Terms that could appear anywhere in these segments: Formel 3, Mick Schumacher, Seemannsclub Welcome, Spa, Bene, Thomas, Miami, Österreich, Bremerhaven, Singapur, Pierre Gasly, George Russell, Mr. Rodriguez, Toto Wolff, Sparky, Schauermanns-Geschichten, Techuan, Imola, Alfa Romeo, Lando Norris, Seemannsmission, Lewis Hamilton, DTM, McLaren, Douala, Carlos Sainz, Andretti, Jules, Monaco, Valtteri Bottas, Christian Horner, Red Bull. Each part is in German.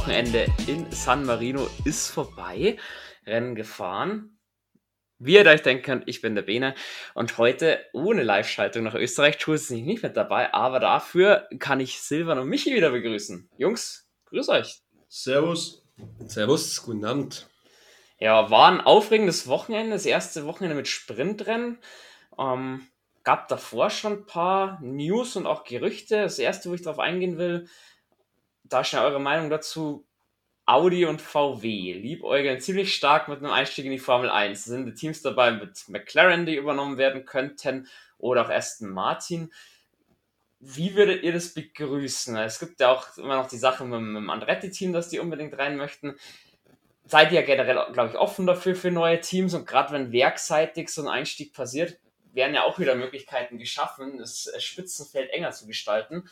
Wochenende in San Marino ist vorbei. Rennen gefahren. Wie ihr euch denken könnt, ich bin der Bene und heute ohne Live-Schaltung nach Österreich. Schulz ist nicht mit dabei, aber dafür kann ich Silvan und Michi wieder begrüßen. Jungs, grüß euch. Servus. Servus, guten Abend. Ja, war ein aufregendes Wochenende, das erste Wochenende mit Sprintrennen. Gab davor schon ein paar News und auch Gerüchte. Das erste, wo ich drauf eingehen will, da schnell eure Meinung dazu. Audi und VW liebäugeln ziemlich stark mit einem Einstieg in die Formel 1. Sind die Teams dabei mit McLaren, die übernommen werden könnten, oder auch Aston Martin? Wie würdet ihr das begrüßen? Es gibt ja auch immer noch die Sache mit dem Andretti-Team, dass die unbedingt rein möchten. Seid ihr ja generell, glaube ich, offen dafür für neue Teams? Und gerade wenn werkseitig so ein Einstieg passiert, werden ja auch wieder Möglichkeiten geschaffen, das Spitzenfeld enger zu gestalten.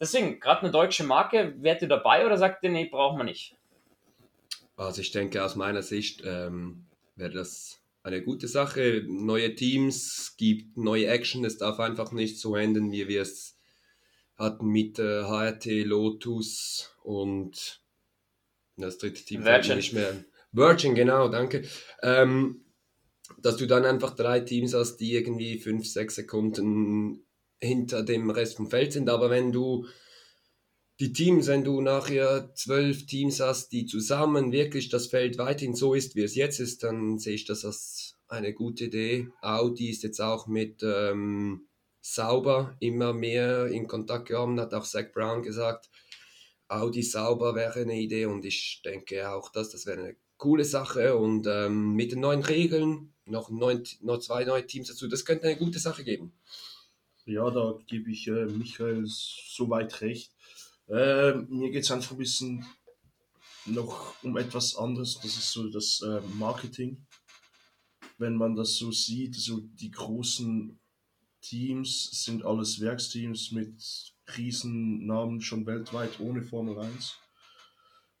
Deswegen, gerade eine deutsche Marke, wärt ihr dabei oder sagt ihr, nee, brauchen wir nicht? Also ich denke, aus meiner Sicht wäre das eine gute Sache. Neue Teams, gibt neue Action, es darf einfach nicht so enden, wie wir es hatten mit HRT, Lotus und das dritte Team. Virgin. Nicht mehr. Virgin, genau, danke. Dass du dann einfach drei Teams hast, die irgendwie 5-6 Sekunden hinter dem Rest vom Feld sind. Aber wenn du nachher 12 Teams hast, die zusammen wirklich das Feld weiterhin so ist, wie es jetzt ist, dann sehe ich das als eine gute Idee. Audi ist jetzt auch mit Sauber immer mehr in Kontakt gekommen, hat auch Zach Brown gesagt, Audi Sauber wäre eine Idee und ich denke auch, dass das wäre eine coole Sache und mit den neuen Regeln noch 2 neue Teams dazu, das könnte eine gute Sache geben. Ja, da gebe ich Michael soweit recht. Mir geht es einfach ein bisschen noch um etwas anderes, das ist so das Marketing. Wenn man das so sieht, so die großen Teams sind alles Werksteams mit Riesennamen schon weltweit ohne Formel 1.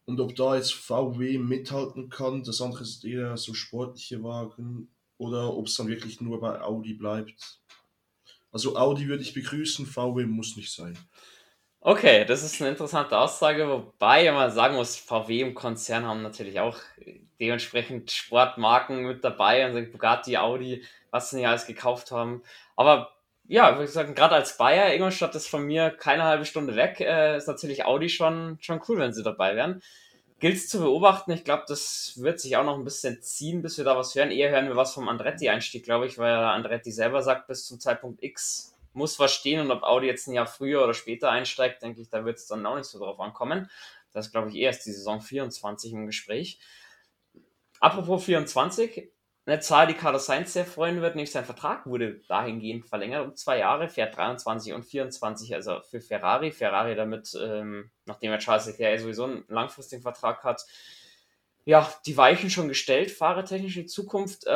Und ob da jetzt VW mithalten kann, das andere ist eher so sportliche Wagen oder ob es dann wirklich nur bei Audi bleibt. Also Audi würde ich begrüßen, VW muss nicht sein. Okay, das ist eine interessante Aussage, wobei man sagen muss, VW im Konzern haben natürlich auch dementsprechend Sportmarken mit dabei und sind Bugatti, Audi, was sie nicht alles gekauft haben. Aber ja, ich würde sagen, gerade als Bayer, Ingolstadt ist von mir keine halbe Stunde weg, ist natürlich Audi schon cool, wenn sie dabei wären. Gilt es zu beobachten, ich glaube, das wird sich auch noch ein bisschen ziehen, bis wir da was hören. Eher hören wir was vom Andretti-Einstieg, glaube ich, weil Andretti selber sagt, bis zum Zeitpunkt X muss was stehen und ob Audi jetzt ein Jahr früher oder später einsteigt, denke ich, da wird es dann auch nicht so drauf ankommen. Das ist, glaube ich, erst die Saison 24 im Gespräch. Apropos 24, eine Zahl, die Carlos Sainz sehr freuen wird, nämlich sein Vertrag wurde dahingehend verlängert um 2 Jahre, fährt 23 und 24, also für Ferrari. Ferrari damit, nachdem er Charles Leclerc sowieso einen langfristigen Vertrag hat, ja, die Weichen schon gestellt, fahrertechnische Zukunft.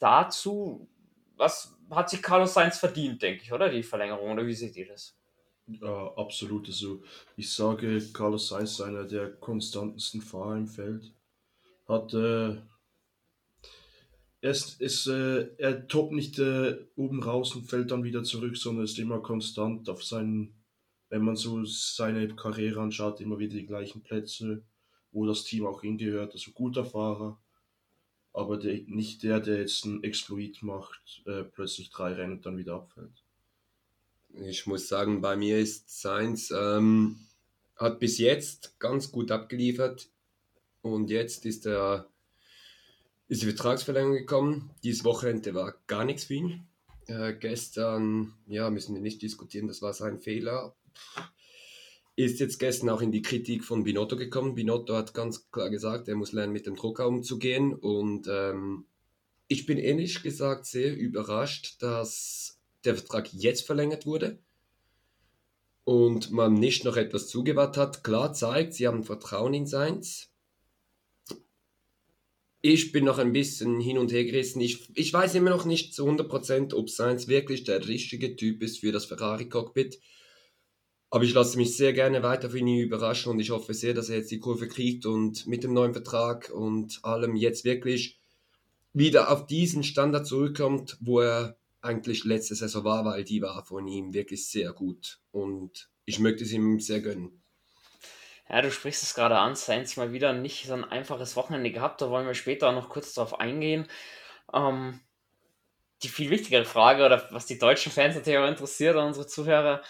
Dazu, was hat sich Carlos Sainz verdient, denke ich, oder? Die Verlängerung, oder wie seht ihr das? Ja, absolut. Also ich sage, Carlos Sainz ist einer der konstantesten Fahrer im Feld. Er toppt nicht oben raus und fällt dann wieder zurück, sondern ist immer konstant auf seinen, wenn man so seine Karriere anschaut, immer wieder die gleichen Plätze, wo das Team auch hingehört. Also guter Fahrer. Aber nicht der jetzt einen Exploit macht, plötzlich 3 Rennen und dann wieder abfällt. Ich muss sagen, bei mir ist Sainz, hat bis jetzt ganz gut abgeliefert und jetzt ist die Vertragsverlängerung gekommen. Dieses Wochenende war gar nichts für ihn. Gestern, ja, müssen wir nicht diskutieren, das war sein Fehler. Ist jetzt gestern auch in die Kritik von Binotto gekommen. Binotto hat ganz klar gesagt, er muss lernen, mit dem Drucker umzugehen. Und ich bin ehrlich gesagt sehr überrascht, dass der Vertrag jetzt verlängert wurde und man nicht noch etwas zugewandt hat. Klar zeigt, sie haben Vertrauen in Sainz. Ich bin noch ein bisschen hin und her gerissen. Ich weiß immer noch nicht zu 100%, ob Sainz wirklich der richtige Typ ist für das Ferrari-Cockpit. Aber ich lasse mich sehr gerne weiter von ihm überraschen und ich hoffe sehr, dass er jetzt die Kurve kriegt und mit dem neuen Vertrag und allem jetzt wirklich wieder auf diesen Standard zurückkommt, wo er eigentlich letzte Saison war, weil die war von ihm wirklich sehr gut und ich möchte es ihm sehr gönnen. Ja, du sprichst es gerade an, Sainz mal wieder nicht so ein einfaches Wochenende gehabt, da wollen wir später auch noch kurz drauf eingehen. Die viel wichtigere Frage, oder was die deutschen Fans natürlich auch interessiert, an unsere Zuhörer,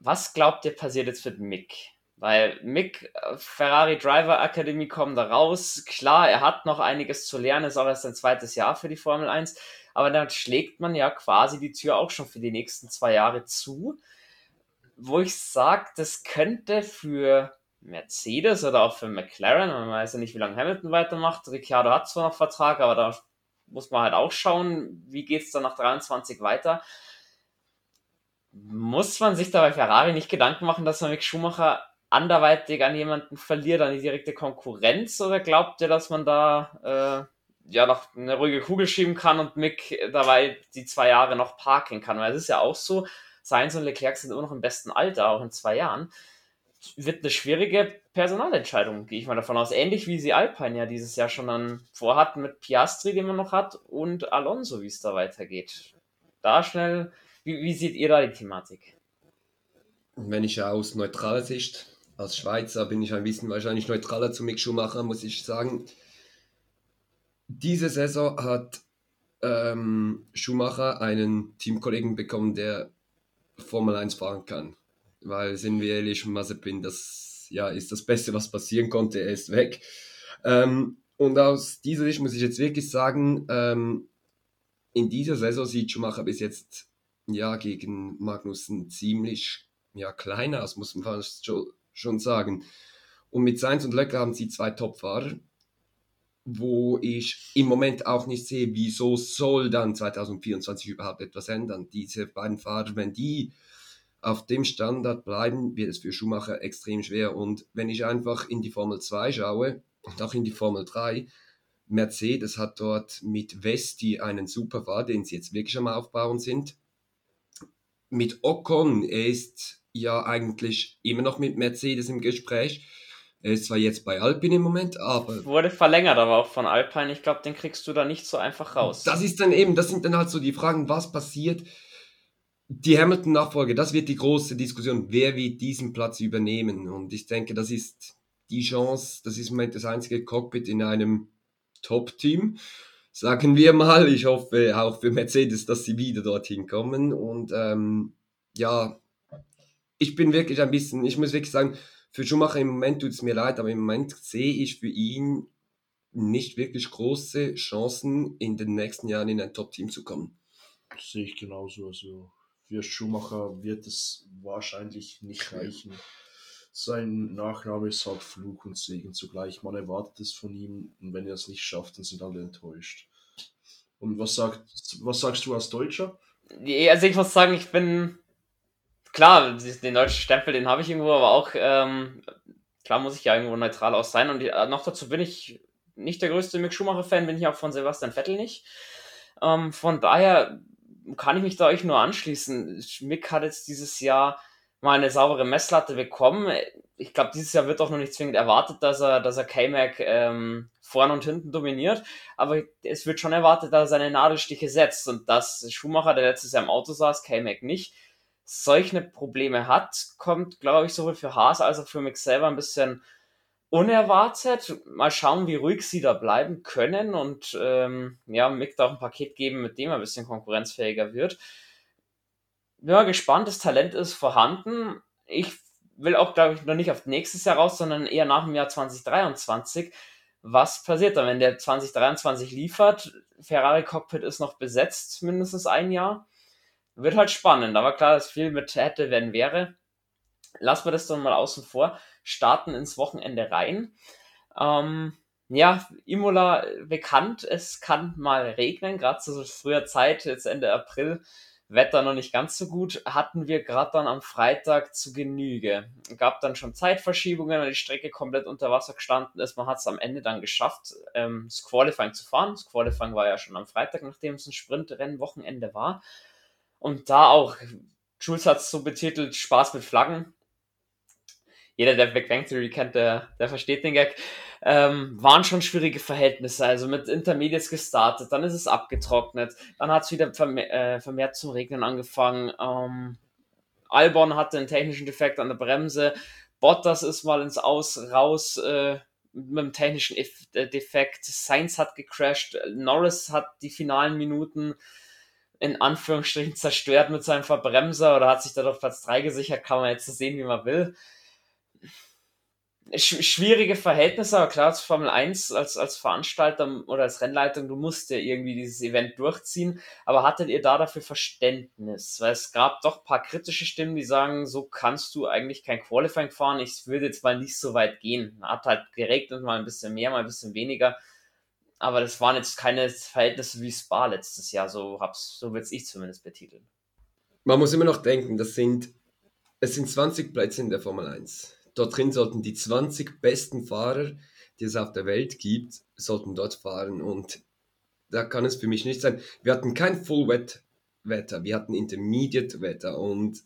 was glaubt ihr passiert jetzt mit Mick? Weil Mick, Ferrari Driver Academy kommen da raus, klar, er hat noch einiges zu lernen, ist auch erst sein zweites Jahr für die Formel 1, aber dann schlägt man ja quasi die Tür auch schon für die nächsten 2 Jahre zu, wo ich sage, das könnte für Mercedes oder auch für McLaren, man weiß ja nicht, wie lange Hamilton weitermacht, Ricciardo hat zwar noch Vertrag, aber da muss man halt auch schauen, wie geht es dann nach 23 weiter. Muss man sich dabei Ferrari nicht Gedanken machen, dass man Mick Schumacher anderweitig an jemanden verliert, an die direkte Konkurrenz, oder glaubt ihr, dass man da noch eine ruhige Kugel schieben kann und Mick dabei die 2 Jahre noch parken kann? Weil es ist ja auch so, Sainz und Leclerc sind immer noch im besten Alter, auch in 2 Jahren. Wird eine schwierige Personalentscheidung, gehe ich mal davon aus. Ähnlich wie sie Alpine ja dieses Jahr schon dann vorhatten mit Piastri, den man noch hat, und Alonso, wie es da weitergeht. Da schnell, wie seht ihr da die Thematik? Wenn ich ja aus neutraler Sicht, als Schweizer, bin ich ein bisschen wahrscheinlich neutraler zu Mick Schumacher, muss ich sagen. Diese Saison hat Schumacher einen Teamkollegen bekommen, der Formel 1 fahren kann. Weil, sind wir ehrlich, Mazepin, das ja, ist das Beste, was passieren konnte, er ist weg. Und aus dieser Sicht muss ich jetzt wirklich sagen, in dieser Saison sieht Schumacher bis jetzt ja gegen Magnussen ziemlich klein aus, muss man fast schon sagen. Und mit Sainz und Leclerc haben sie 2 Topfahrer, wo ich im Moment auch nicht sehe, wieso soll dann 2024 überhaupt etwas ändern. Diese beiden Fahrer, wenn die auf dem Standard bleiben, wird es für Schumacher extrem schwer. Und wenn ich einfach in die Formel 2 schaue und auch in die Formel 3, Mercedes hat dort mit Vesti einen Superfahrer, den sie jetzt wirklich am Aufbauen sind. Mit Ocon, er ist ja eigentlich immer noch mit Mercedes im Gespräch. Er ist zwar jetzt bei Alpine im Moment, aber... Wurde verlängert aber auch von Alpine. Ich glaube, den kriegst du da nicht so einfach raus. Das sind dann halt so die Fragen, was passiert. Die Hamilton-Nachfolge, das wird die große Diskussion, wer wird diesen Platz übernehmen. Und ich denke, das ist die Chance, das ist das einzige Cockpit in einem Top-Team. Sagen wir mal, ich hoffe auch für Mercedes, dass sie wieder dorthin kommen. Und ich bin wirklich ein bisschen, ich muss wirklich sagen, für Schumacher im Moment tut es mir leid, aber im Moment sehe ich für ihn nicht wirklich große Chancen, in den nächsten Jahren in ein Top-Team zu kommen. Das sehe ich genauso. Also für Schumacher wird es wahrscheinlich nicht reichen. Sein Nachname ist halt Fluch und Segen zugleich. Man erwartet es von ihm, und wenn er es nicht schafft, dann sind alle enttäuscht. Und was sagst du als Deutscher? Also ich muss sagen, ich bin... Klar, den deutschen Stempel, den habe ich irgendwo, aber auch... klar muss ich ja irgendwo neutral aus sein. Und noch dazu bin ich nicht der größte Mick Schumacher-Fan, bin ich auch von Sebastian Vettel nicht. Von daher kann ich mich da euch nur anschließen. Mick hat jetzt dieses Jahr mal eine saubere Messlatte bekommen. Ich glaube, dieses Jahr wird auch noch nicht zwingend erwartet, dass er K-Mac vorne und hinten dominiert, aber es wird schon erwartet, dass er seine Nadelstiche setzt und dass Schumacher, der letztes Jahr im Auto saß, K-Mac nicht, solche Probleme hat, kommt, glaube ich, sowohl für Haas als auch für Mick selber ein bisschen unerwartet. Mal schauen, wie ruhig sie da bleiben können und Mick da auch ein Paket geben, mit dem er ein bisschen konkurrenzfähiger wird. Bin mal gespannt, das Talent ist vorhanden. Ich will auch, glaube ich, noch nicht auf nächstes Jahr raus, sondern eher nach dem Jahr 2023. Was passiert dann, wenn der 2023 liefert? Ferrari-Cockpit ist noch besetzt, mindestens ein Jahr. Wird halt spannend, aber klar, dass viel mit hätte, wenn, wäre. Lassen wir das dann mal außen vor. Starten ins Wochenende rein. Imola bekannt, es kann mal regnen, gerade zu so früher Zeit, jetzt Ende April. Wetter noch nicht ganz so gut, hatten wir gerade dann am Freitag zu Genüge. Gab dann schon Zeitverschiebungen, weil die Strecke komplett unter Wasser gestanden ist. Man hat es am Ende dann geschafft, das Qualifying zu fahren. Das Qualifying war ja schon am Freitag, nachdem es ein Sprintrennenwochenende war. Und da auch, Jules hat es so betitelt, Spaß mit Flaggen. Jeder, der Big Bang Theory kennt, der versteht den Gag. Waren schon schwierige Verhältnisse, also mit Intermediates gestartet, dann ist es abgetrocknet, dann hat es wieder vermehrt zum Regnen angefangen, Albon hatte einen technischen Defekt an der Bremse, Bottas ist mal ins Aus, raus mit einem technischen Defekt. Sainz hat gecrashed. Norris hat die finalen Minuten in Anführungsstrichen zerstört mit seinem Verbremser oder hat sich da auf Platz 3 gesichert. Kann man jetzt sehen, wie man will. Schwierige Verhältnisse, aber klar, als Formel 1, als Veranstalter oder als Rennleitung, du musst ja irgendwie dieses Event durchziehen, aber hattet ihr da dafür Verständnis? Weil es gab doch ein paar kritische Stimmen, die sagen, so kannst du eigentlich kein Qualifying fahren, ich würde jetzt mal nicht so weit gehen. Hat halt geregnet, mal ein bisschen mehr, mal ein bisschen weniger, aber das waren jetzt keine Verhältnisse wie Spa letztes Jahr, so würde ich zumindest betiteln. Man muss immer noch denken, es sind 20 Plätze in der Formel 1. Dort drin sollten die 20 besten Fahrer, die es auf der Welt gibt, sollten dort fahren. Und da kann es für mich nicht sein. Wir hatten kein Full-Wet-Wetter, wir hatten Intermediate-Wetter. Und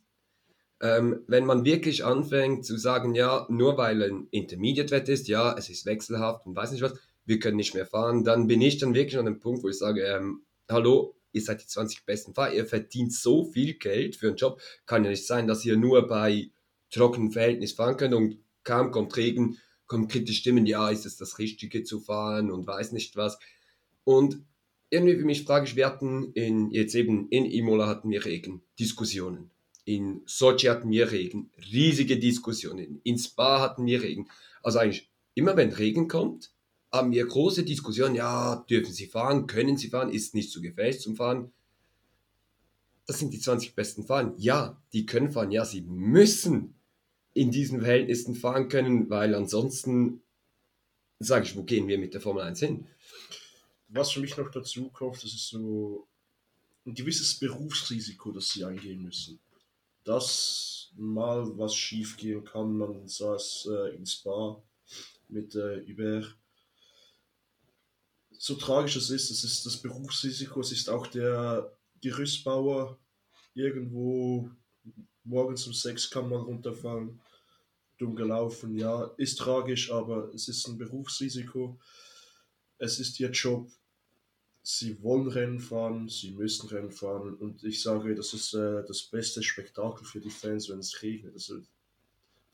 wenn man wirklich anfängt zu sagen, ja, nur weil ein Intermediate-Wetter ist, ja, es ist wechselhaft und weiß nicht was, wir können nicht mehr fahren, dann bin ich dann wirklich an dem Punkt, wo ich sage, hallo, ihr seid die 20 besten Fahrer, ihr verdient so viel Geld für einen Job, kann ja nicht sein, dass ihr nur bei trockenen Verhältnis fahren können und kaum kommt Regen, kommen kritische Stimmen, ja, ist es das Richtige zu fahren und weiß nicht was. Und irgendwie für mich frage ich, wir hatten jetzt eben in Imola hatten wir Regen, Diskussionen. In Sochi hatten wir Regen, riesige Diskussionen. In Spa hatten wir Regen. Also eigentlich immer, wenn Regen kommt, haben wir große Diskussionen, ja, dürfen sie fahren, können sie fahren, ist nicht so gefährlich zum Fahren. Das sind die 20 besten Fahrer. Ja, die können fahren, ja, sie müssen in diesen Verhältnissen fahren können, weil ansonsten sage ich, wo gehen wir mit der Formel 1 hin? Was für mich noch dazu kommt, das ist so ein gewisses Berufsrisiko, das sie eingehen müssen. Dass mal was schief gehen kann, man sah es in Spa mit Hubert. So tragisch es ist das Berufsrisiko, es ist auch der Gerüstbauer, irgendwo morgens um 6 kann man runterfallen, dumm gelaufen, ja, ist tragisch, aber es ist ein Berufsrisiko, es ist ihr Job, sie wollen Rennen fahren, sie müssen Rennen fahren und ich sage, das ist das beste Spektakel für die Fans, wenn es regnet, also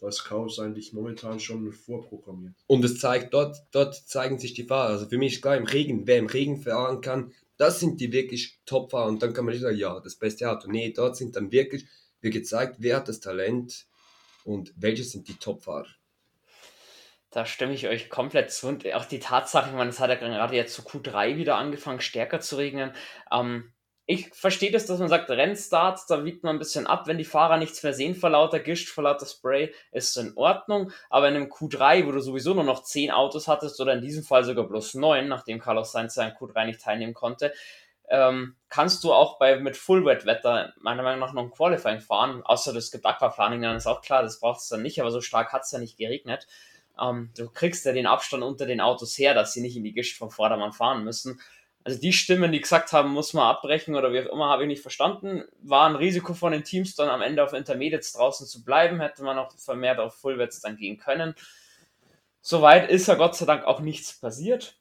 da ist Chaos eigentlich momentan schon vorprogrammiert. Und es zeigt, dort zeigen sich die Fahrer, also für mich ist klar, im Regen, wer im Regen fahren kann, das sind die wirklich Topfahrer und dann kann man nicht sagen, ja, das beste Auto. Nee, dort sind dann wirklich, wird gezeigt, wer hat das Talent und welche sind die Topfahrer. Da stimme ich euch komplett zu und auch die Tatsache, ich meine, es hat ja gerade jetzt zu Q3 wieder angefangen, stärker zu regnen. Ich verstehe das, dass man sagt, Rennstarts, da wiegt man ein bisschen ab, wenn die Fahrer nichts mehr sehen vor lauter Gischt, vor lauter Spray, ist in Ordnung, aber in einem Q3, wo du sowieso nur noch 10 Autos hattest, oder in diesem Fall sogar bloß 9, nachdem Carlos Sainz ja in Q3 nicht teilnehmen konnte, kannst du auch mit Full-Wet-Wetter meiner Meinung nach noch ein Qualifying fahren, außer es gibt Aquaplaning, dann ist auch klar, das braucht es dann nicht, aber so stark hat es ja nicht geregnet. Du kriegst ja den Abstand unter den Autos her, dass sie nicht in die Gischt vom Vordermann fahren müssen. Also die Stimmen, die gesagt haben, muss man abbrechen oder wie auch immer, habe ich nicht verstanden. War ein Risiko von den Teams, dann am Ende auf Intermediates draußen zu bleiben. Hätte man auch vermehrt auf Fullwets dann gehen können. Soweit ist ja Gott sei Dank auch nichts passiert.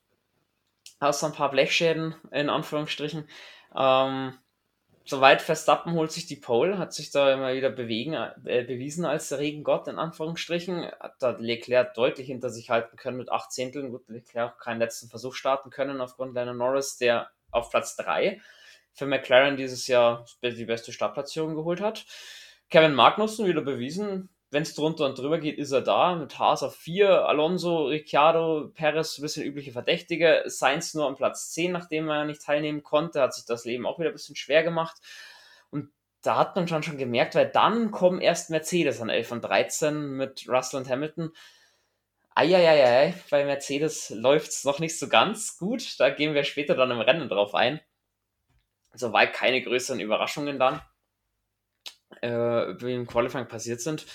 Außer ein paar Blechschäden, in Anführungsstrichen. Soweit Verstappen holt sich die Pole, hat sich da immer wieder bewiesen als der Regengott, in Anführungsstrichen. Hat da Leclerc deutlich hinter sich halten können mit 8 Zehnteln. Gut, Leclerc hat keinen letzten Versuch starten können aufgrund Lando Norris, der auf Platz 3 für McLaren dieses Jahr die beste Startplatzierung geholt hat. Kevin Magnussen wieder bewiesen, wenn es drunter und drüber geht, ist er da. Mit Haas auf 4, Alonso, Ricciardo, Perez, ein bisschen übliche Verdächtige. Sainz nur am Platz 10, nachdem er nicht teilnehmen konnte, hat sich das Leben auch wieder ein bisschen schwer gemacht. Und da hat man schon gemerkt, weil dann kommen erst Mercedes an 11 und 13 mit Russell und Hamilton. Eieiei, bei Mercedes läuft es noch nicht so ganz gut. Da gehen wir später dann im Rennen drauf ein. Soweit keine größeren Überraschungen dann im Qualifying passiert sind.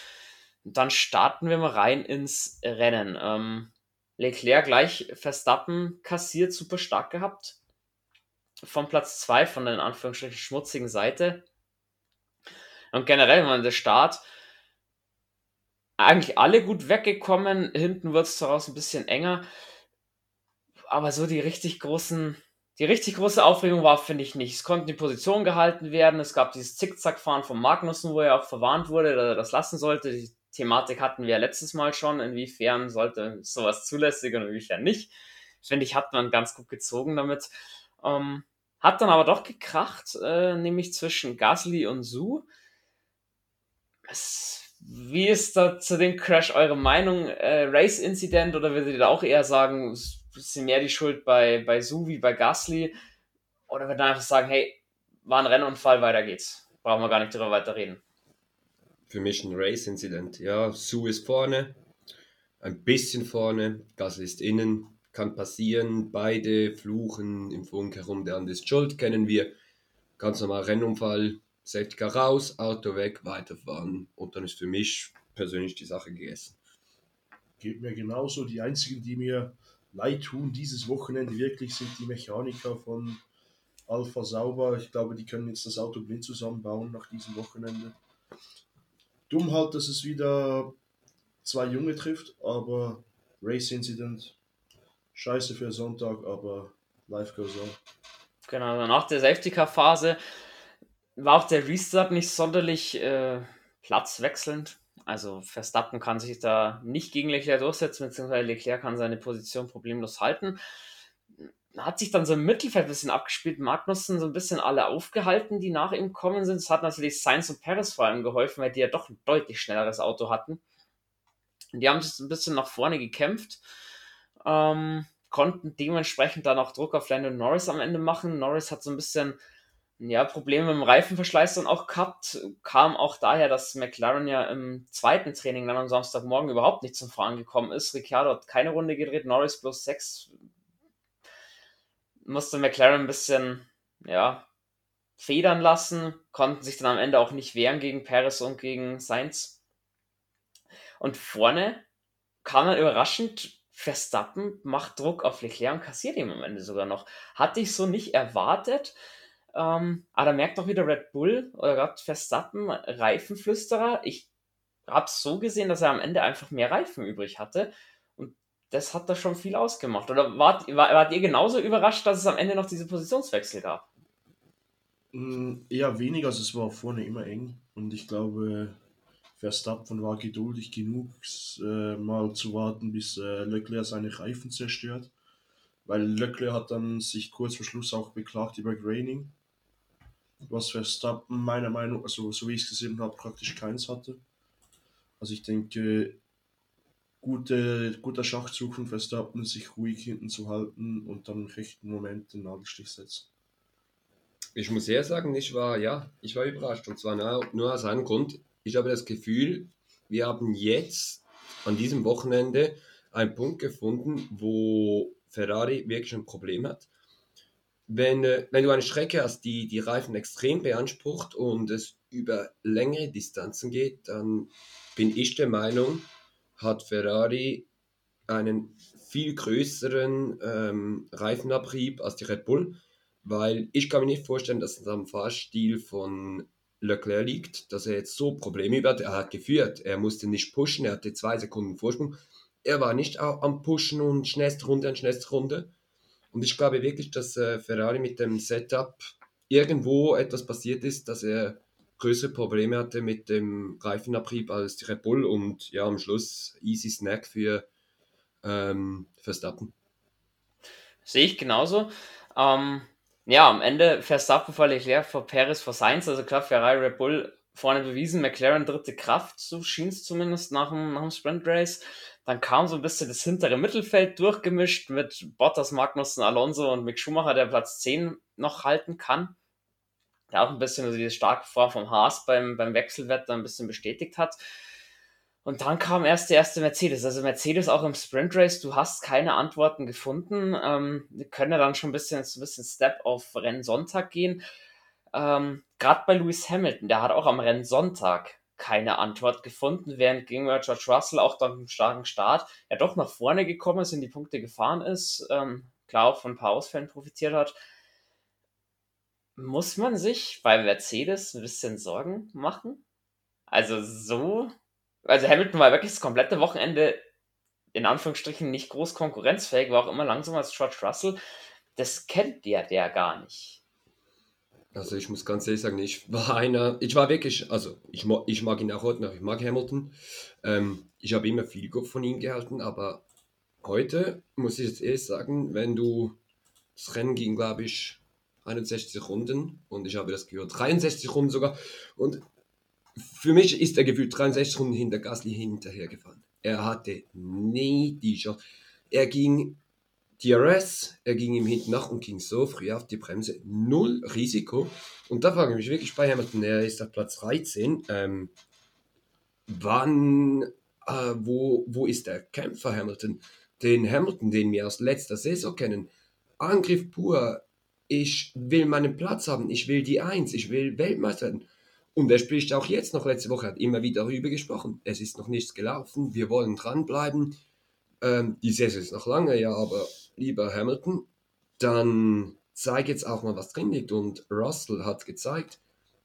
Dann starten wir mal rein ins Rennen. Leclerc gleich Verstappen kassiert, super stark gehabt. Vom Platz 2, von der in Anführungsstrichen schmutzigen Seite. Und generell, man, der Start, eigentlich alle gut weggekommen. Hinten wird es daraus ein bisschen enger. Aber so die richtig große Aufregung war, finde ich, nicht. Es konnten die Positionen gehalten werden. Es gab dieses Zickzackfahren von Magnussen, wo er auch verwarnt wurde, dass er das lassen sollte. Die Thematik hatten wir letztes Mal schon, inwiefern sollte sowas zulässig und inwiefern nicht. Finde ich, hat man ganz gut gezogen damit. Hat dann aber doch gekracht, nämlich zwischen Gasly und Su. Wie ist da zu dem Crash eure Meinung? Race-Incident, oder würdet ihr da auch eher sagen, es ist mehr die Schuld bei Su wie bei Gasly? Oder würdet ihr einfach sagen, hey, war ein Rennunfall, weiter geht's. Brauchen wir gar nicht drüber weiter reden. Für mich ein Race-Incident. Ja, Su ist vorne, ein bisschen vorne, Gasly ist innen. Kann passieren, beide fluchen im Funk herum, der andere ist schuld, kennen wir. Ganz normal Rennunfall, Safety Car raus, Auto weg, weiterfahren. Und dann ist für mich persönlich die Sache gegessen. Geht mir genauso. Die einzigen, die mir leid tun dieses Wochenende wirklich, sind die Mechaniker von Alpha Sauber. Ich glaube, die können jetzt das Auto blind zusammenbauen nach diesem Wochenende. Dumm halt, dass es wieder zwei Junge trifft, aber Race Incident. Scheiße für Sonntag, aber life goes on. Genau, also nach der Safety-Car-Phase war auch der Restart nicht sonderlich platzwechselnd. Also Verstappen kann sich da nicht gegen Leclerc durchsetzen, beziehungsweise Leclerc kann seine Position problemlos halten. Hat sich dann so im Mittelfeld ein bisschen abgespielt, Magnussen so ein bisschen alle aufgehalten, die nach ihm kommen sind. Es hat natürlich Sainz und Perez vor allem geholfen, weil die ja doch ein deutlich schnelleres Auto hatten. Die haben sich ein bisschen nach vorne gekämpft. Konnten dementsprechend dann auch Druck auf Lando Norris am Ende machen. Norris hat so ein bisschen Probleme mit dem Reifenverschleiß dann auch gehabt. Kam auch daher, dass McLaren ja im zweiten Training dann am Samstagmorgen überhaupt nicht zum Fahren gekommen ist. Ricciardo hat keine Runde gedreht, Norris plus 6. Musste McLaren ein bisschen federn lassen. Konnten sich dann am Ende auch nicht wehren gegen Perez und gegen Sainz. Und vorne kam dann überraschend Verstappen, macht Druck auf Leclerc und kassiert ihn am Ende sogar noch. Hatte ich so nicht erwartet. Aber da merkt auch wieder Red Bull oder gerade Verstappen, Reifenflüsterer. Ich habe es so gesehen, dass er am Ende einfach mehr Reifen übrig hatte. Und das hat da schon viel ausgemacht. Oder wart ihr genauso überrascht, dass es am Ende noch diese Positionswechsel gab? Eher weniger. Also es war vorne immer eng. Und ich glaube, Verstappen war geduldig genug, mal zu warten, bis Leclerc seine Reifen zerstört. Weil Leclerc hat dann sich kurz vor Schluss auch beklagt über Graining, was Verstappen meiner Meinung nach, also so wie ich es gesehen habe, praktisch keins hatte. Also ich denke, guter Schachzug von Verstappen, sich ruhig hinten zu halten und dann im rechten Moment den Nadelstich setzen. Ich muss eher sagen, ich war überrascht. Und zwar nur aus einem Grund. Ich habe das Gefühl, wir haben jetzt an diesem Wochenende einen Punkt gefunden, wo Ferrari wirklich ein Problem hat. Wenn du eine Strecke hast, die Reifen extrem beansprucht und es über längere Distanzen geht, dann bin ich der Meinung, hat Ferrari einen viel größeren Reifenabrieb als die Red Bull, weil ich kann mir nicht vorstellen, dass es am Fahrstil von Leclerc liegt, dass er jetzt so Probleme hat. Er hat geführt, er musste nicht pushen, er hatte 2 Sekunden Vorsprung. Er war nicht am Pushen und schnellste Runde. Und ich glaube wirklich, dass Ferrari mit dem Setup irgendwo etwas passiert ist, dass er größere Probleme hatte mit dem Reifenabrieb als die Red Bull und am Schluss easy Snack für Verstappen. Sehe ich genauso. Am Ende Verstappen vor Leclerc, vor Perez, vor Sainz, also klar, Ferrari, Red Bull vorne bewiesen, McLaren dritte Kraft, so schien es zumindest nach dem Sprintrace. Dann kam so ein bisschen das hintere Mittelfeld durchgemischt mit Bottas, Magnussen, Alonso und Mick Schumacher, der Platz 10 noch halten kann. Der auch ein bisschen also diese starke Form vom Haas beim Wechselwetter ein bisschen bestätigt hat. Und dann kam erst der erste Mercedes. Also Mercedes auch im Sprintrace, du hast keine Antworten gefunden. Wir können ja dann schon ein bisschen Step auf Rennsonntag gehen. Gerade bei Lewis Hamilton, der hat auch am Rennsonntag keine Antwort gefunden, während gegenüber George Russell auch dank einem starken Start doch nach vorne gekommen ist, in die Punkte gefahren ist, klar auch von ein paar Ausfällen profitiert hat. Muss man sich bei Mercedes ein bisschen Sorgen machen? Also Hamilton war wirklich das komplette Wochenende in Anführungsstrichen nicht groß konkurrenzfähig, war auch immer langsamer als George Russell. Das kennt der gar nicht. Also ich muss ganz ehrlich sagen, ich mag ihn auch heute noch, ich mag Hamilton. Ich habe immer viel von ihm gehalten, aber heute muss ich jetzt ehrlich sagen, wenn du, das Rennen ging, glaube ich, 61 Runden und ich habe das gehört, 63 Runden sogar. Und für mich ist er gefühlt 63 Runden hinter Gasly hinterhergefahren. Er hatte nie die Chance. Er ging DRS, er ging ihm hinten nach und ging so früh auf die Bremse. Null Risiko. Und da frage ich mich wirklich bei Hamilton, er ist auf Platz 13. Wo ist der Kämpfer Hamilton? Den Hamilton, den wir aus letzter Saison kennen. Angriff pur. Ich will meinen Platz haben. Ich will die 1. Ich will Weltmeister werden. Und er spricht auch jetzt noch, letzte Woche hat immer wieder darüber gesprochen. Es ist noch nichts gelaufen. Wir wollen dranbleiben. Die Saison ist noch lange, ja, aber lieber Hamilton, dann zeig jetzt auch mal, was drin liegt. Und Russell hat gezeigt,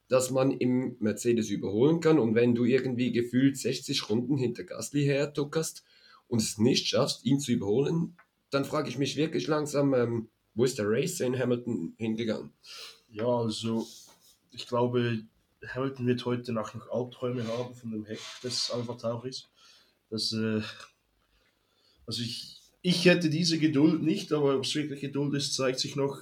dass man im Mercedes überholen kann. Und wenn du irgendwie gefühlt 60 Runden hinter Gasly hertuckerst und es nicht schaffst, ihn zu überholen, dann frage ich mich wirklich langsam, wo ist der Race in Hamilton hingegangen? Ja, also ich glaube, Hamilton wird heute Nacht noch Albträume haben von dem Heck des AlphaTauris. Ich hätte diese Geduld nicht, aber ob es wirklich Geduld ist, zeigt sich noch,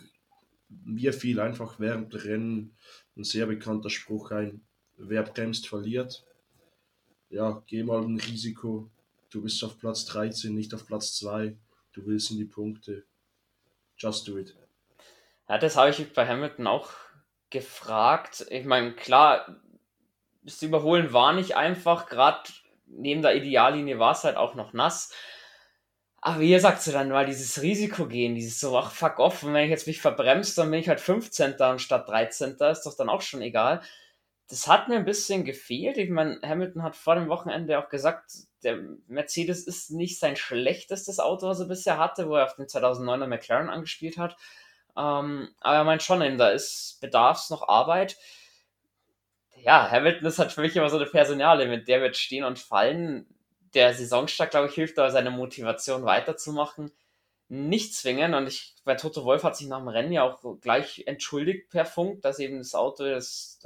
wie viel einfach während der Rennen ein sehr bekannter Spruch ein, wer bremst, verliert. Ja, geh mal ein Risiko, du bist auf Platz 13, nicht auf Platz 2, du willst in die Punkte, just do it. Ja, das habe ich bei Hamilton auch gefragt. Ich meine, klar, das Überholen war nicht einfach, gerade neben der Ideallinie war es halt auch noch nass. Aber wie sagt sie dann mal, dieses Risiko gehen, dieses so, ach fuck off, und wenn ich jetzt mich verbremst, dann bin ich halt 15. anstatt 13. Ist doch dann auch schon egal. Das hat mir ein bisschen gefehlt. Ich meine, Hamilton hat vor dem Wochenende auch gesagt, der Mercedes ist nicht sein schlechtestes Auto, was er bisher hatte, wo er auf den 2009er McLaren angespielt hat. Aber er meint schon eben, da ist bedarf's noch Arbeit. Ja, Hamilton ist halt für mich immer so eine Personalie, mit der wird stehen und fallen. Der Saisonstart, glaube ich, hilft da, seine Motivation weiterzumachen, nicht zwingen. Und bei Toto Wolff hat sich nach dem Rennen ja auch gleich entschuldigt per Funk, dass eben das Auto, dass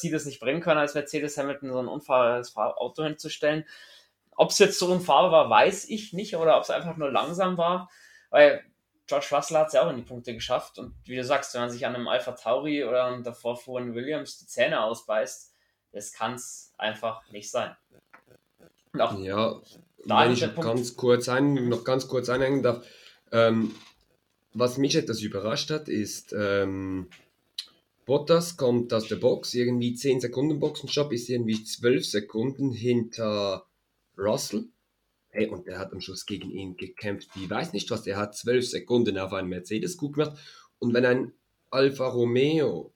sie das nicht bringen können, als Mercedes Hamilton so ein unfahrbares Auto hinzustellen. Ob es jetzt so unfahrbar war, weiß ich nicht, oder ob es einfach nur langsam war, weil George Russell hat es ja auch in die Punkte geschafft. Und wie du sagst, wenn man sich an einem AlphaTauri oder an der vorfuhren Williams die Zähne ausbeißt, das kann es einfach nicht sein. Auch ja, wenn ich noch ganz kurz einhängen darf, was mich etwas überrascht hat, ist, Bottas kommt aus der Box, irgendwie 10 Sekunden Boxenstopp, ist irgendwie 12 Sekunden hinter Russell, hey, und er hat am Schluss gegen ihn gekämpft, ich weiß nicht was, er hat 12 Sekunden auf einen Mercedes gut gemacht, und wenn ein Alfa Romeo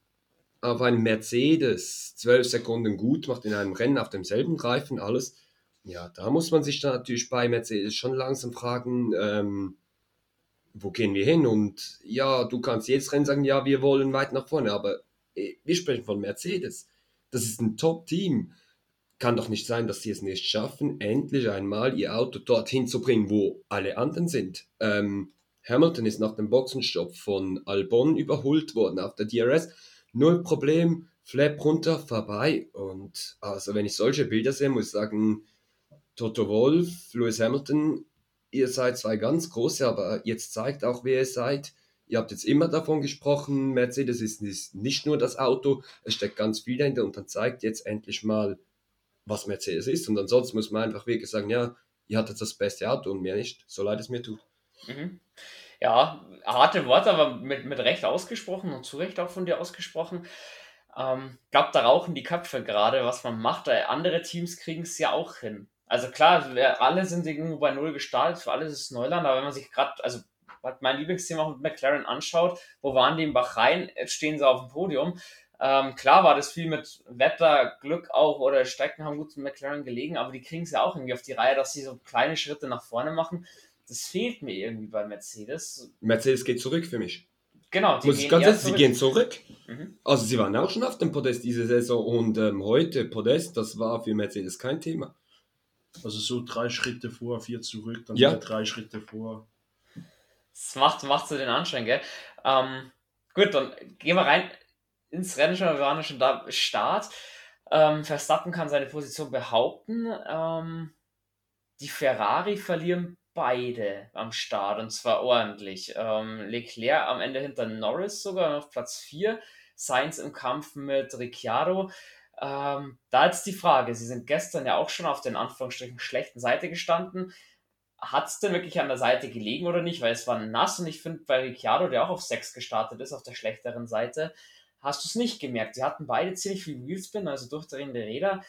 auf einen Mercedes 12 Sekunden gut macht, in einem Rennen auf demselben Reifen, alles, ja, da muss man sich dann natürlich bei Mercedes schon langsam fragen, wo gehen wir hin? Und ja, du kannst jetzt rennen sagen, ja, wir wollen weit nach vorne, aber wir sprechen von Mercedes. Das ist ein Top-Team. Kann doch nicht sein, dass sie es nicht schaffen, endlich einmal ihr Auto dorthin zu bringen, wo alle anderen sind. Hamilton ist nach dem Boxenstopp von Albon überholt worden auf der DRS. Null Problem, Flap runter, vorbei. Und also wenn ich solche Bilder sehe, muss ich sagen, Toto Wolff, Lewis Hamilton, ihr seid zwei ganz große, aber jetzt zeigt auch, wer ihr seid. Ihr habt jetzt immer davon gesprochen, Mercedes ist nicht nur das Auto, es steckt ganz viel dahinter, und dann zeigt jetzt endlich mal, was Mercedes ist. Und ansonsten muss man einfach wirklich sagen, ja, ihr hattet das beste Auto und mehr nicht, so leid es mir tut. Mhm. Ja, harte Worte, aber mit Recht ausgesprochen und zu Recht auch von dir ausgesprochen. Ich glaube, da rauchen die Köpfe gerade, was man macht, weil andere Teams kriegen es ja auch hin. Also klar, alle sind irgendwo bei Null gestartet, für alles ist Neuland, aber wenn man sich gerade, also mein Lieblingsteam auch mit McLaren anschaut, wo waren die in Bahrain, jetzt stehen sie auf dem Podium. Klar war das viel mit Wetter, Glück auch, oder Strecken haben gut mit McLaren gelegen, aber die kriegen es ja auch irgendwie auf die Reihe, dass sie so kleine Schritte nach vorne machen. Das fehlt mir irgendwie bei Mercedes. Mercedes geht zurück für mich. Genau, sie gehen zurück. Mhm. Also sie waren auch schon auf dem Podest diese Saison, und heute Podest, das war für Mercedes kein Thema. Also so 3 Schritte vor, 4 zurück, dann wieder 3 Schritte vor. Das macht so den Anschein, gell? Gut, dann gehen wir rein. ins Rennen schon, wir waren schon da Start. Verstappen kann seine Position behaupten. Die Ferrari verlieren beide am Start und zwar ordentlich. Leclerc am Ende hinter Norris sogar auf Platz 4. Sainz im Kampf mit Ricciardo. Da jetzt die Frage, sie sind gestern ja auch schon auf den Anführungsstrichen schlechten Seite gestanden. Hat es denn wirklich an der Seite gelegen oder nicht? Weil es war nass und ich finde bei Ricciardo, der auch auf 6 gestartet ist, auf der schlechteren Seite, hast du es nicht gemerkt. Sie hatten beide ziemlich viel Wheelspin, also durchdrehende Räder.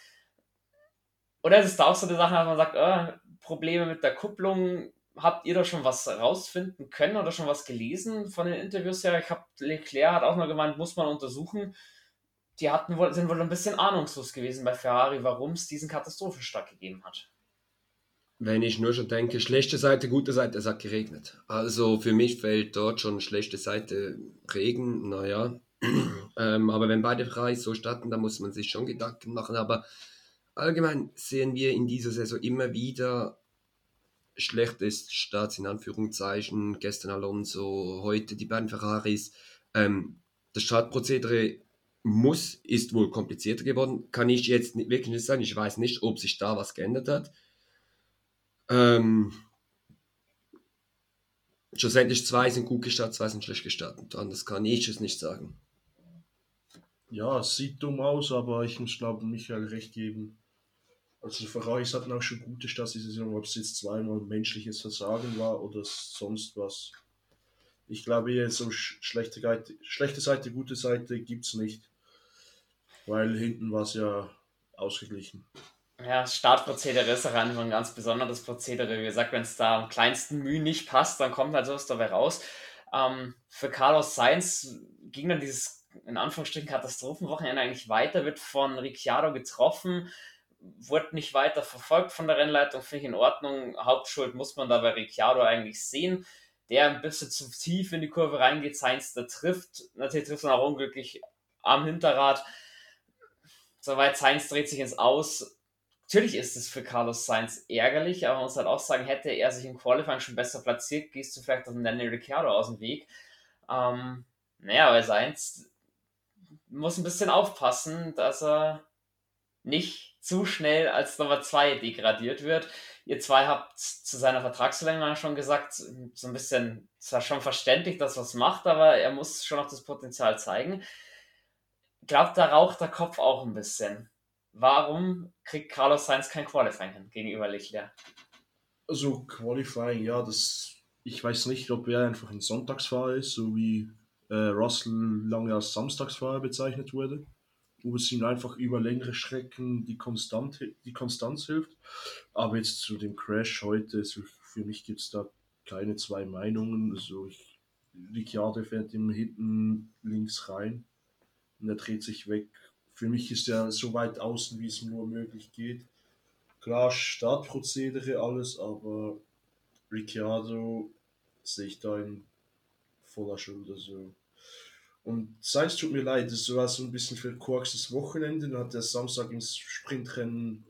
Oder ist es da auch so eine Sache, dass man sagt, Probleme mit der Kupplung, habt ihr da schon was rausfinden können oder schon was gelesen von den Interviews her? Leclerc hat auch mal gemeint, muss man untersuchen. Die sind wohl ein bisschen ahnungslos gewesen bei Ferrari, warum es diesen Katastrophenstart gegeben hat. Wenn ich nur schon denke, schlechte Seite, gute Seite, es hat geregnet. Also für mich fällt dort schon schlechte Seite Regen, naja. Aber wenn beide Ferrari so starten, dann muss man sich schon Gedanken machen, aber allgemein sehen wir in dieser Saison immer wieder schlechtes Starts in Anführungszeichen. Gestern Alonso, heute die beiden Ferraris. Das Startprozedere ist wohl komplizierter geworden. Kann ich jetzt wirklich nicht sagen. Ich weiß nicht, ob sich da was geändert hat. Schlussendlich 2 sind gut gestartet, 2 sind schlecht gestartet. Anders kann ich es nicht sagen. Ja, es sieht dumm aus, aber ich muss, glaube Michael recht geben. Also die Ferraris hatten auch schon gute Starts diese Saison, ob es jetzt zweimal menschliches Versagen war oder sonst was. Ich glaube, hier so schlechte Seite, gute Seite gibt es nicht. Weil hinten war es ja ausgeglichen. Ja, das Startprozedere ist auch einfach ein ganz besonderes Prozedere. Wie gesagt, wenn es da am kleinsten Mühe nicht passt, dann kommt halt sowas dabei raus. Für Carlos Sainz ging dann dieses in Anführungsstrichen Katastrophenwochenende eigentlich weiter, wird von Ricciardo getroffen, wurde nicht weiter verfolgt von der Rennleitung, finde ich in Ordnung. Hauptschuld muss man da bei Ricciardo eigentlich sehen, der ein bisschen zu tief in die Kurve reingeht, Sainz da trifft, natürlich trifft er auch unglücklich am Hinterrad, soweit Sainz dreht sich ins Aus. Natürlich ist es für Carlos Sainz ärgerlich, aber man muss halt auch sagen, hätte er sich im Qualifying schon besser platziert, gehst du vielleicht dann Daniel Ricciardo aus dem Weg. Bei Sainz muss ein bisschen aufpassen, dass er nicht zu schnell als Nummer 2 degradiert wird. Ihr zwei habt zu seiner Vertragsverlängerung schon gesagt, so ein bisschen, zwar schon verständlich, dass er was macht, aber er muss schon noch das Potenzial zeigen. Ich glaube, da raucht der Kopf auch ein bisschen. Warum kriegt Carlos Sainz kein Qualifying hin gegenüber Leclerc? Also Qualifying, ja, ich weiß nicht, ob er einfach ein Sonntagsfahrer ist, so wie Russell lange als Samstagsfahrer bezeichnet wurde, wo es ihm einfach über längere Strecken die Konstanz hilft. Aber jetzt zu dem Crash heute, für mich gibt es da keine zwei Meinungen. Also Ricciardo fährt ihm hinten links rein und er dreht sich weg. Für mich ist er so weit außen, wie es nur möglich geht. Klar, Startprozedere, alles, aber Ricciardo sehe ich da in voller Schuld. Also. Und Sainz tut mir leid, das war so ein bisschen für verkorkstes Wochenende. Dann hat er Samstag im Sprintrennen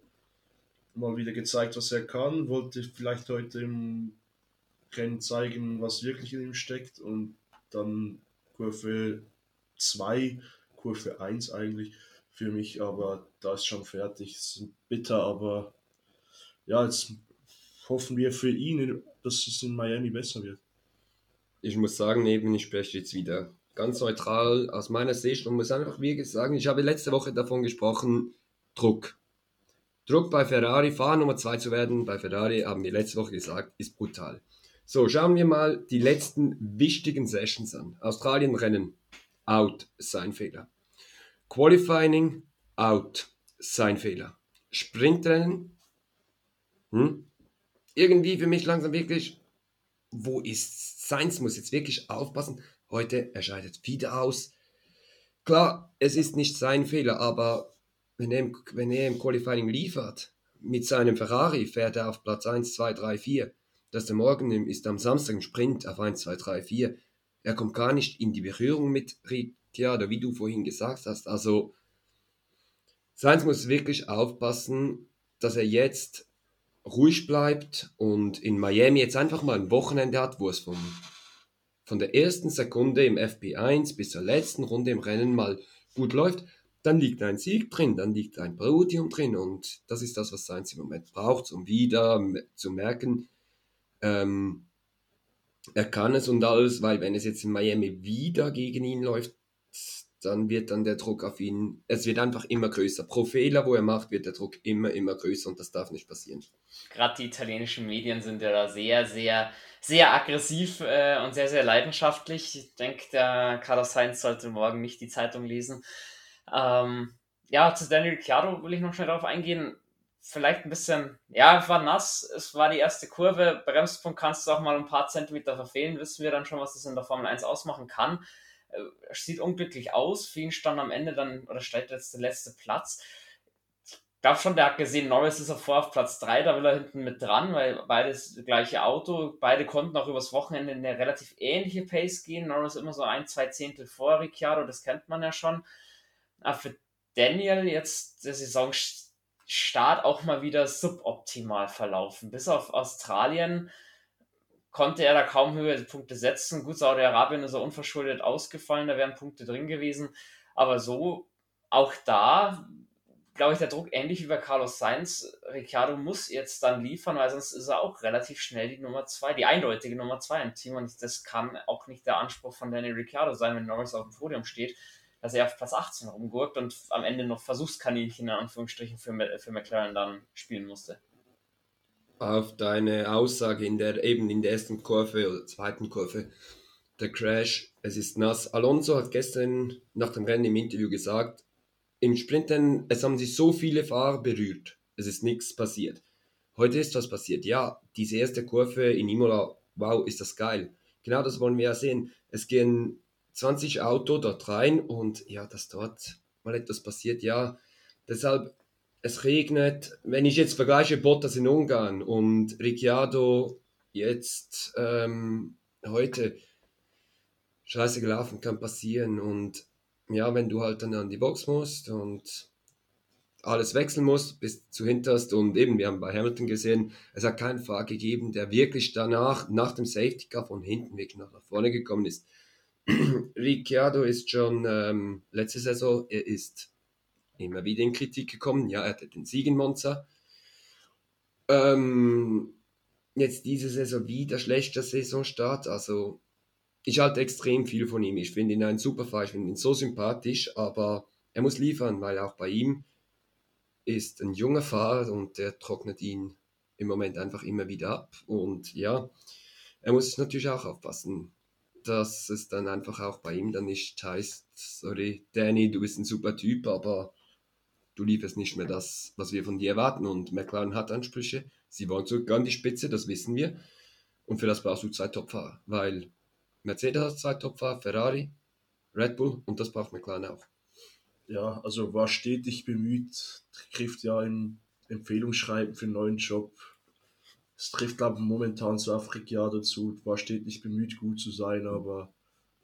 mal wieder gezeigt, was er kann. Wollte vielleicht heute im Rennen zeigen, was wirklich in ihm steckt. Und dann Kurve 2, Kurve 1 eigentlich für mich. Aber da ist schon fertig. Ist bitter, aber ja, jetzt hoffen wir für ihn, dass es in Miami besser wird. Ich muss sagen, ich spreche jetzt wieder ganz neutral aus meiner Sicht und muss einfach wirklich sagen, ich habe letzte Woche davon gesprochen, Druck. Druck bei Ferrari, Fahrer Nummer 2 zu werden, bei Ferrari, haben wir letzte Woche gesagt, ist brutal. So, schauen wir mal die letzten wichtigen Sessions an. Australien-Rennen, out, sein Fehler. Qualifying, out, sein Fehler. Sprintrennen, irgendwie für mich langsam wirklich, wo ist Sainz, muss jetzt wirklich aufpassen. Heute, er scheidet wieder aus. Klar, es ist nicht sein Fehler, aber wenn er im Qualifying liefert, mit seinem Ferrari fährt er auf Platz 1, 2, 3, 4. Dass er morgen nimmt, ist am Samstag im Sprint auf 1, 2, 3, 4. Er kommt gar nicht in die Berührung mit Ricciardo, wie du vorhin gesagt hast. Also, Sainz muss wirklich aufpassen, dass er jetzt ruhig bleibt und in Miami jetzt einfach mal ein Wochenende hat, wo es von der ersten Sekunde im FP1 bis zur letzten Runde im Rennen mal gut läuft, dann liegt ein Sieg drin, dann liegt ein Podium drin und das ist das, was Sainz im Moment braucht, um wieder zu merken, er kann es und alles, weil wenn es jetzt in Miami wieder gegen ihn läuft, dann wird dann der Druck auf ihn, es wird einfach immer größer. Pro Fehler, wo er macht, wird der Druck immer größer und das darf nicht passieren. Gerade die italienischen Medien sind ja da sehr, sehr, sehr aggressiv und sehr, sehr leidenschaftlich. Ich denke, der Carlos Sainz sollte morgen nicht die Zeitung lesen. Ja, zu Daniel Ricciardo will ich noch schnell darauf eingehen. Vielleicht ein bisschen, ja, es war nass, es war die erste Kurve, Bremspunkt kannst du auch mal ein paar Zentimeter verfehlen, wissen wir dann schon, was das in der Formel 1 ausmachen kann. Sieht unglücklich aus, für ihn stand am Ende dann, oder steht jetzt der letzte Platz. Ich glaube schon, der hat gesehen, Norris ist auf Platz 3, da will er hinten mit dran, weil beides das gleiche Auto, beide konnten auch übers Wochenende in eine relativ ähnliche Pace gehen, Norris immer so 1-2 Zehntel vor Ricciardo, das kennt man ja schon. Aber für Daniel jetzt der Saisonstart auch mal wieder suboptimal verlaufen. Bis auf Australien konnte er da kaum höhere Punkte setzen. Gut, Saudi-Arabien ist er unverschuldet ausgefallen, da wären Punkte drin gewesen. Aber so, auch da, glaube ich, der Druck ähnlich wie bei Carlos Sainz. Ricciardo muss jetzt dann liefern, weil sonst ist er auch relativ schnell die Nummer 2, die eindeutige Nummer 2 im Team. Und das kann auch nicht der Anspruch von Daniel Ricciardo sein, wenn Norris auf dem Podium steht, dass er auf Platz 18 rumgurkt und am Ende noch Versuchskaninchen in Anführungsstrichen für McLaren dann spielen musste. Auf deine Aussage in der ersten Kurve oder zweiten Kurve, der Crash, es ist nass. Alonso hat gestern nach dem Rennen im Interview gesagt, im Sprinten, es haben sich so viele Fahrer berührt, es ist nichts passiert. Heute ist was passiert, ja, diese erste Kurve in Imola, wow, ist das geil. Genau das wollen wir ja sehen. Es gehen 20 Auto dort rein und ja, dass dort mal etwas passiert, ja. Deshalb, es regnet, wenn ich jetzt vergleiche Bottas in Ungarn und Ricciardo jetzt heute, scheiße gelaufen, kann passieren und ja, wenn du halt dann an die Box musst und alles wechseln musst, bis zu hinterst und eben, wir haben bei Hamilton gesehen, es hat keinen Fahrer gegeben, der wirklich danach, nach dem Safety Car von hinten weg nach vorne gekommen ist. Ricciardo ist schon letzte Saison, er ist immer wieder in Kritik gekommen. Ja, er hatte den Sieg in Monza. Jetzt diese Saison wieder schlechter Saisonstart. Also ich halte extrem viel von ihm. Ich finde ihn ein super Fahrer, ich finde ihn so sympathisch, aber er muss liefern, weil auch bei ihm ist ein junger Fahrer und der trocknet ihn im Moment einfach immer wieder ab. Und ja, er muss natürlich auch aufpassen, dass es dann einfach auch bei ihm dann nicht heißt, sorry, Danny, du bist ein super Typ, aber du lieferst nicht mehr das, was wir von dir erwarten. Und McLaren hat Ansprüche, sie wollen sogar an die Spitze, das wissen wir. Und für das brauchst du zwei Topfahrer, weil Mercedes hat zwei Topfahrer, Ferrari, Red Bull und das braucht McLaren auch. Ja, also war stetig bemüht, trifft ja im Empfehlungsschreiben für einen neuen Job. Es trifft, glaube ich, momentan zu Afrika dazu. War stetig bemüht, gut zu sein, aber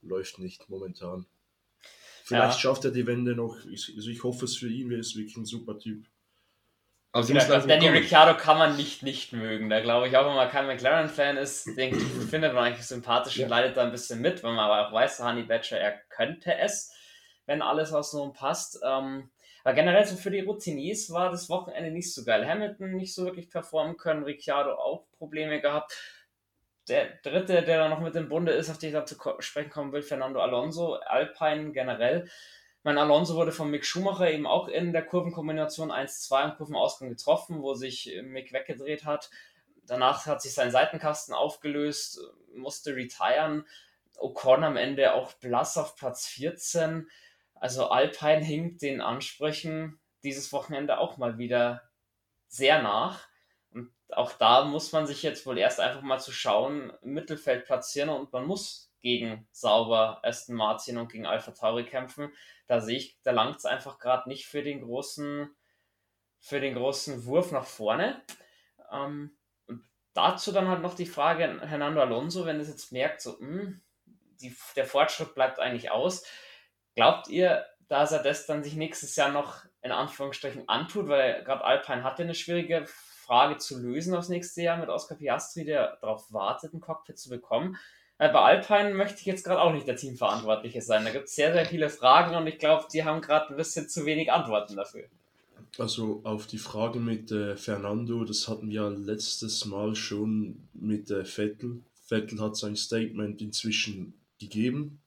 läuft nicht momentan. Vielleicht schafft er die Wende noch. Also ich hoffe es für ihn, er ist wirklich ein super Typ. Aber Daniel Ricciardo kann man nicht mögen. Da glaube ich auch, wenn man kein McLaren-Fan ist, denke ich, findet man eigentlich sympathisch und leidet da ein bisschen mit, wenn man aber auch weiß, Honey Badger, er könnte es, wenn alles außenrum passt. Aber generell so für die Routiniers war das Wochenende nicht so geil. Hamilton nicht so wirklich performen können, Ricciardo auch Probleme gehabt. Der dritte, der da noch mit im Bunde ist, auf den ich dazu sprechen kommen will, Fernando Alonso, Alpine generell. Mein Alonso wurde von Mick Schumacher eben auch in der Kurvenkombination 1-2 am Kurvenausgang getroffen, wo sich Mick weggedreht hat. Danach hat sich sein Seitenkasten aufgelöst, musste retiren. Ocon am Ende auch blass auf Platz 14. Also Alpine hinkt den Ansprüchen dieses Wochenende auch mal wieder sehr nach. Und auch da muss man sich jetzt wohl erst einfach mal zu schauen, im Mittelfeld platzieren und man muss gegen Sauber, Aston Martin und gegen AlphaTauri kämpfen. Da sehe ich, da langt es einfach gerade nicht für den großen Wurf nach vorne. Und dazu dann halt noch die Frage an Fernando Alonso, wenn es jetzt merkt, so der Fortschritt bleibt eigentlich aus. Glaubt ihr, dass er das dann sich nächstes Jahr noch in Anführungsstrichen antut? Weil gerade Alpine hatte eine schwierige Frage zu lösen aufs nächste Jahr mit Oscar Piastri, der darauf wartet, ein Cockpit zu bekommen. Bei Alpine möchte ich jetzt gerade auch nicht der Teamverantwortliche sein. Da gibt es sehr, sehr viele Fragen und ich glaube, die haben gerade ein bisschen zu wenig Antworten dafür. Also auf die Frage mit Fernando, das hatten wir letztes Mal schon mit Vettel. Vettel hat sein Statement inzwischen gegeben.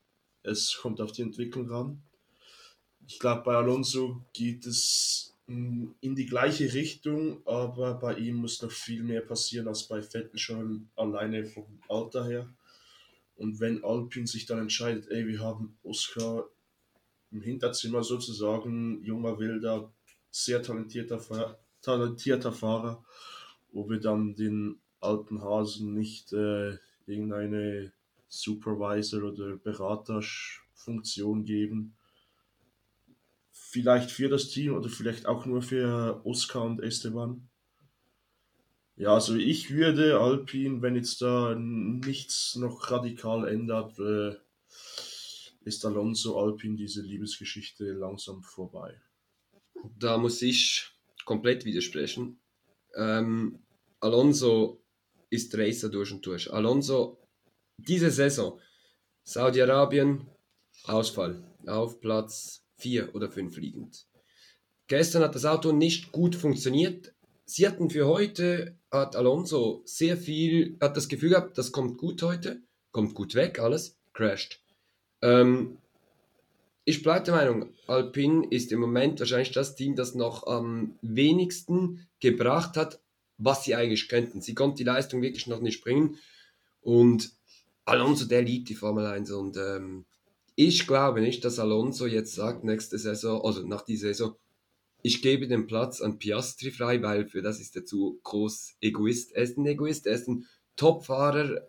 Es kommt auf die Entwicklung ran. Ich glaube, bei Alonso geht es in die gleiche Richtung, aber bei ihm muss noch viel mehr passieren als bei Vettel schon alleine vom Alter her. Und wenn Alpine sich dann entscheidet, ey, wir haben Oscar im Hinterzimmer sozusagen, junger wilder, sehr talentierter Fahrer, wo wir dann den alten Hasen nicht irgendeine Supervisor- oder Beraterfunktion geben. Vielleicht für das Team oder vielleicht auch nur für Oscar und Esteban. Ja, also ich würde Alpine, wenn jetzt da nichts noch radikal ändert, ist Alonso Alpine diese Liebesgeschichte langsam vorbei. Da muss ich komplett widersprechen. Alonso ist Racer durch und durch. Alonso, diese Saison, Saudi-Arabien, Ausfall, auf Platz 4 oder 5 liegend. Gestern hat das Auto nicht gut funktioniert. Sie hatten für heute, hat Alonso sehr viel, hat das Gefühl gehabt, das kommt gut heute, kommt gut weg, alles, crasht. Ich bleibe der Meinung, Alpine ist im Moment wahrscheinlich das Team, das noch am wenigsten gebracht hat, was sie eigentlich könnten. Sie konnte die Leistung wirklich noch nicht bringen. Und Alonso, der liebt die Formel 1. Und ich glaube nicht, dass Alonso jetzt sagt, nächste Saison, also nach dieser Saison, ich gebe den Platz an Piastri frei, weil für das ist er zu groß Egoist. Er ist ein Egoist, er ist ein Topfahrer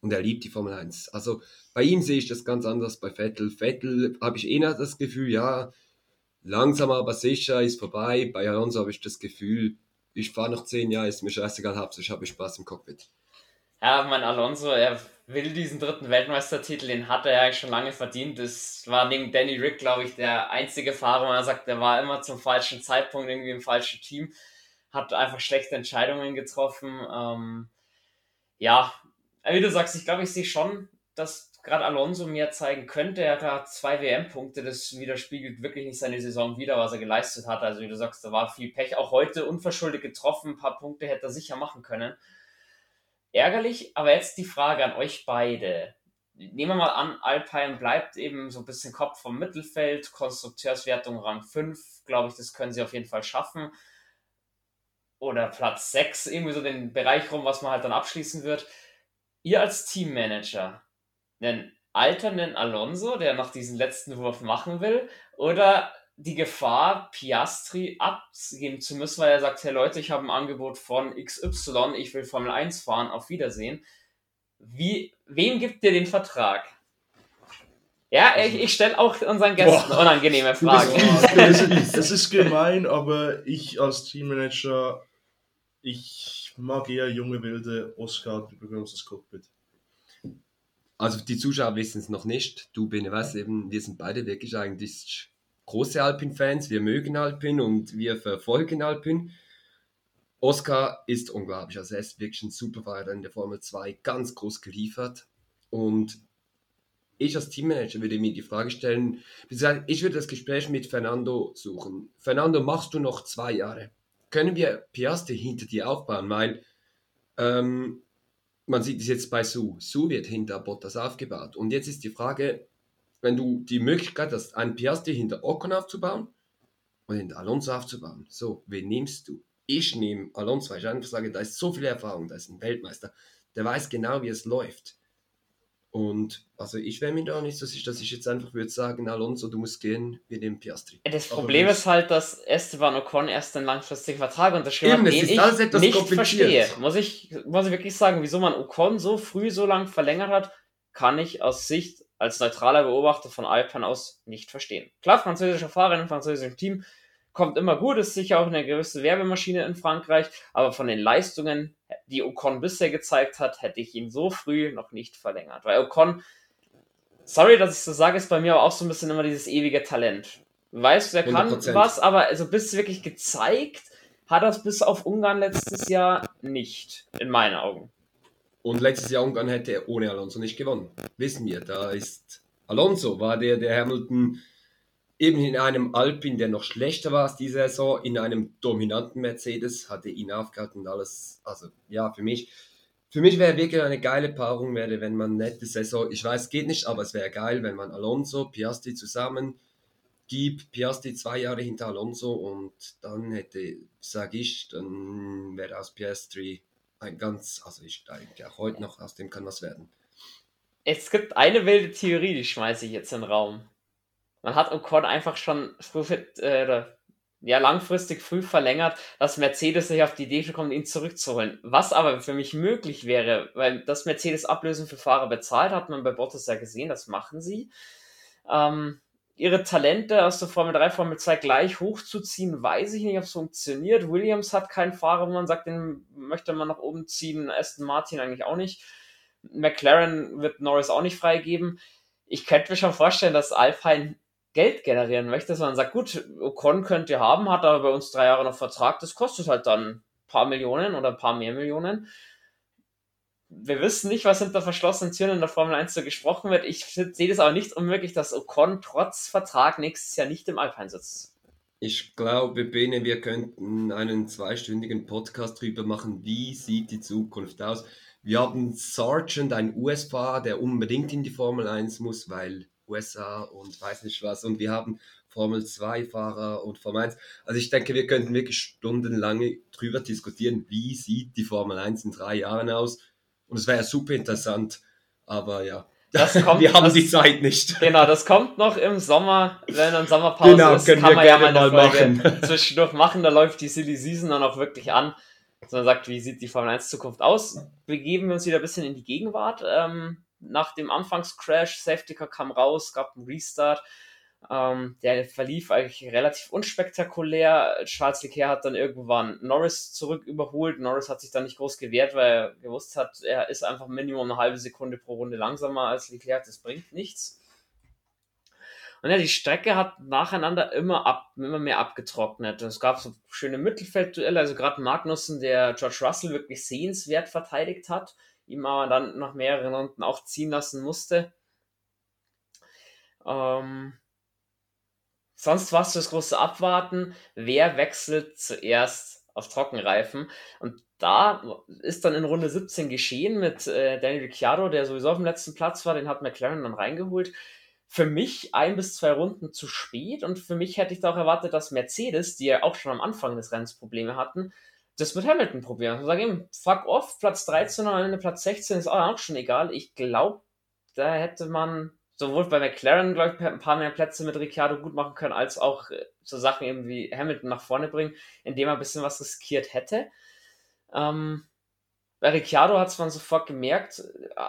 und er liebt die Formel 1. Also bei ihm sehe ich das ganz anders bei Vettel. Vettel habe ich eher das Gefühl, ja, langsam aber sicher ist vorbei. Bei Alonso habe ich das Gefühl, ich fahre noch 10 Jahre, ist mir scheißegal, hauptsächlich habe ich Spaß im Cockpit. Ja, mein Alonso, er will diesen 3. Weltmeistertitel, den hat er ja schon lange verdient. Das war neben Danny Rick, glaube ich, der einzige Fahrer, wo er sagt, der war immer zum falschen Zeitpunkt irgendwie im falschen Team, hat einfach schlechte Entscheidungen getroffen. Ja, wie du sagst, ich glaube, ich sehe schon, dass gerade Alonso mehr zeigen könnte. Er hat gerade 2 WM-Punkte, das widerspiegelt wirklich nicht seine Saison wieder, was er geleistet hat. Also wie du sagst, da war viel Pech, auch heute unverschuldet getroffen, ein paar Punkte hätte er sicher machen können. Ärgerlich, aber jetzt die Frage an euch beide. Nehmen wir mal an, Alpine bleibt eben so ein bisschen Kopf vom Mittelfeld, Konstrukteurswertung Rang 5, glaube ich, das können sie auf jeden Fall schaffen. Oder Platz 6, irgendwie so den Bereich rum, was man halt dann abschließen wird. Ihr als Teammanager, einen alternden Alonso, der noch diesen letzten Wurf machen will, oder die Gefahr, Piastri abgeben zu müssen, weil er sagt, hey Leute, ich habe ein Angebot von XY, ich will Formel 1 fahren, auf Wiedersehen. Wem gibt ihr den Vertrag? Ja, ich stelle auch unseren Gästen unangenehme Fragen. Das ist gemein, aber ich als Teammanager, ich mag eher junge wilde. Oscar, du bekommst das Cockpit. Also die Zuschauer wissen es noch nicht. Du, Bene, weißt eben, wir sind beide wirklich eigentlich große Alpine-Fans, wir mögen Alpine und wir verfolgen Alpine. Oscar ist unglaublich, also er ist wirklich ein Superfahrer in der Formel 2, ganz groß geliefert. Und ich als Teammanager würde mir die Frage stellen, ich würde das Gespräch mit Fernando suchen. Fernando, machst du noch 2 Jahre? Können wir Piastri hinter dir aufbauen? Weil man sieht es jetzt bei Su. Su wird hinter Bottas aufgebaut. Und jetzt ist die Frage, wenn du die Möglichkeit hast, einen Piastri hinter Ocon aufzubauen und hinter Alonso aufzubauen. So, wen nimmst du? Ich nehme Alonso, weil ich einfach sage, da ist so viel Erfahrung, da ist ein Weltmeister. Der weiß genau, wie es läuft. Und also ich wäre mir da auch nicht so sicher, dass ich jetzt einfach würde sagen, Alonso, du musst gehen, wir nehmen Piastri. Das Problem ist halt, dass Esteban Ocon erst einen langfristigen Vertrag unterschrieben hat, den ich nicht verstehe. Muss ich wirklich sagen, wieso man Ocon so früh so lang verlängert hat, kann ich aus Sicht als neutraler Beobachter von Alpine aus nicht verstehen. Klar, französischer Fahrer in einem französischen Team kommt immer gut, ist sicher auch eine gewisse Werbemaschine in Frankreich, aber von den Leistungen, die Ocon bisher gezeigt hat, hätte ich ihn so früh noch nicht verlängert. Weil Ocon, sorry, dass ich so sage, ist bei mir aber auch so ein bisschen immer dieses ewige Talent. Weißt du, er kann 100%. Was, aber also bis wirklich gezeigt hat er es bis auf Ungarn letztes Jahr nicht, in meinen Augen. Und letztes Jahr Ungarn hätte er ohne Alonso nicht gewonnen. Wissen wir, da ist Alonso, war der Hamilton eben in einem Alpine, der noch schlechter war als diese Saison, in einem dominanten Mercedes, hatte ihn aufgehalten und alles. Also ja, für mich wäre wirklich eine geile Paarung, wenn man nette Saison, ich weiß, geht nicht, aber es wäre geil, wenn man Alonso, Piastri zusammen gibt, Piastri 2 Jahre hinter Alonso und dann hätte, sage ich, dann wäre aus Piastri ein ganz, also ich denke auch heute noch, aus dem kann was werden. Es gibt eine wilde Theorie, die schmeiße ich jetzt in den Raum. Man hat Ocon einfach schon langfristig früh verlängert, dass Mercedes nicht auf die Idee kommt, ihn zurückzuholen. Was aber für mich möglich wäre, weil das Mercedes Ablösen für Fahrer bezahlt, hat man bei Bottas ja gesehen, das machen sie. Ihre Talente aus der Formel 3, Formel 2 gleich hochzuziehen, weiß ich nicht, ob es funktioniert. Williams hat keinen Fahrer, wo man sagt, den möchte man nach oben ziehen, Aston Martin eigentlich auch nicht. McLaren wird Norris auch nicht freigeben. Ich könnte mir schon vorstellen, dass Alpine Geld generieren möchte, sondern sagt, gut, Ocon könnt ihr haben, hat aber bei uns 3 Jahre noch Vertrag, das kostet halt dann ein paar Millionen oder ein paar mehr Millionen. Wir wissen nicht, was hinter verschlossenen Türen in der Formel 1 so gesprochen wird. Ich sehe das aber nicht unmöglich, dass Ocon trotz Vertrag nächstes Jahr nicht im Alpine sitzt. Ich glaube, Bene, wir könnten einen 2-stündigen Podcast drüber machen, wie sieht die Zukunft aus. Wir haben Sargent, ein US-Fahrer, der unbedingt in die Formel 1 muss, weil USA und weiß nicht was. Und wir haben Formel 2-Fahrer und Formel 1. Also ich denke, wir könnten wirklich stundenlang drüber diskutieren, wie sieht die Formel 1 in 3 Jahren aus. Und es wäre ja super interessant, aber ja, wir haben die Zeit nicht. Genau, das kommt noch im Sommer, wenn dann Sommerpause ist, können kann wir man ja mal eine Folge zwischendurch machen. Da läuft die Silly Season dann auch wirklich an, dass man sagt, wie sieht die Formel 1 Zukunft aus? Begeben wir uns wieder ein bisschen in die Gegenwart. Nach dem Anfangscrash, Safety Car kam raus, gab einen Restart. Der verlief eigentlich relativ unspektakulär. Charles Leclerc hat dann irgendwann Norris zurück überholt. Norris hat sich dann nicht groß gewehrt, weil er gewusst hat, er ist einfach Minimum eine halbe Sekunde pro Runde langsamer als Leclerc. Das bringt nichts. Und ja, die Strecke hat nacheinander immer mehr abgetrocknet. Es gab so schöne Mittelfeldduelle, also gerade Magnussen, der George Russell wirklich sehenswert verteidigt hat, ihm aber dann nach mehreren Runden auch ziehen lassen musste. Sonst war es das große Abwarten, wer wechselt zuerst auf Trockenreifen. Und da ist dann in Runde 17 geschehen mit Daniel Ricciardo, der sowieso auf dem letzten Platz war, den hat McLaren dann reingeholt. Für mich 1 bis 2 Runden zu spät und für mich hätte ich da auch erwartet, dass Mercedes, die ja auch schon am Anfang des Rennens Probleme hatten, das mit Hamilton probieren. Also sagen eben, fuck off, Platz 13 und Platz 16 ist auch schon egal. Ich glaube, da hätte man sowohl bei McLaren, glaube ich, ein paar mehr Plätze mit Ricciardo gut machen können, als auch so Sachen eben wie Hamilton nach vorne bringen, indem er ein bisschen was riskiert hätte. Bei Ricciardo hat es man sofort gemerkt,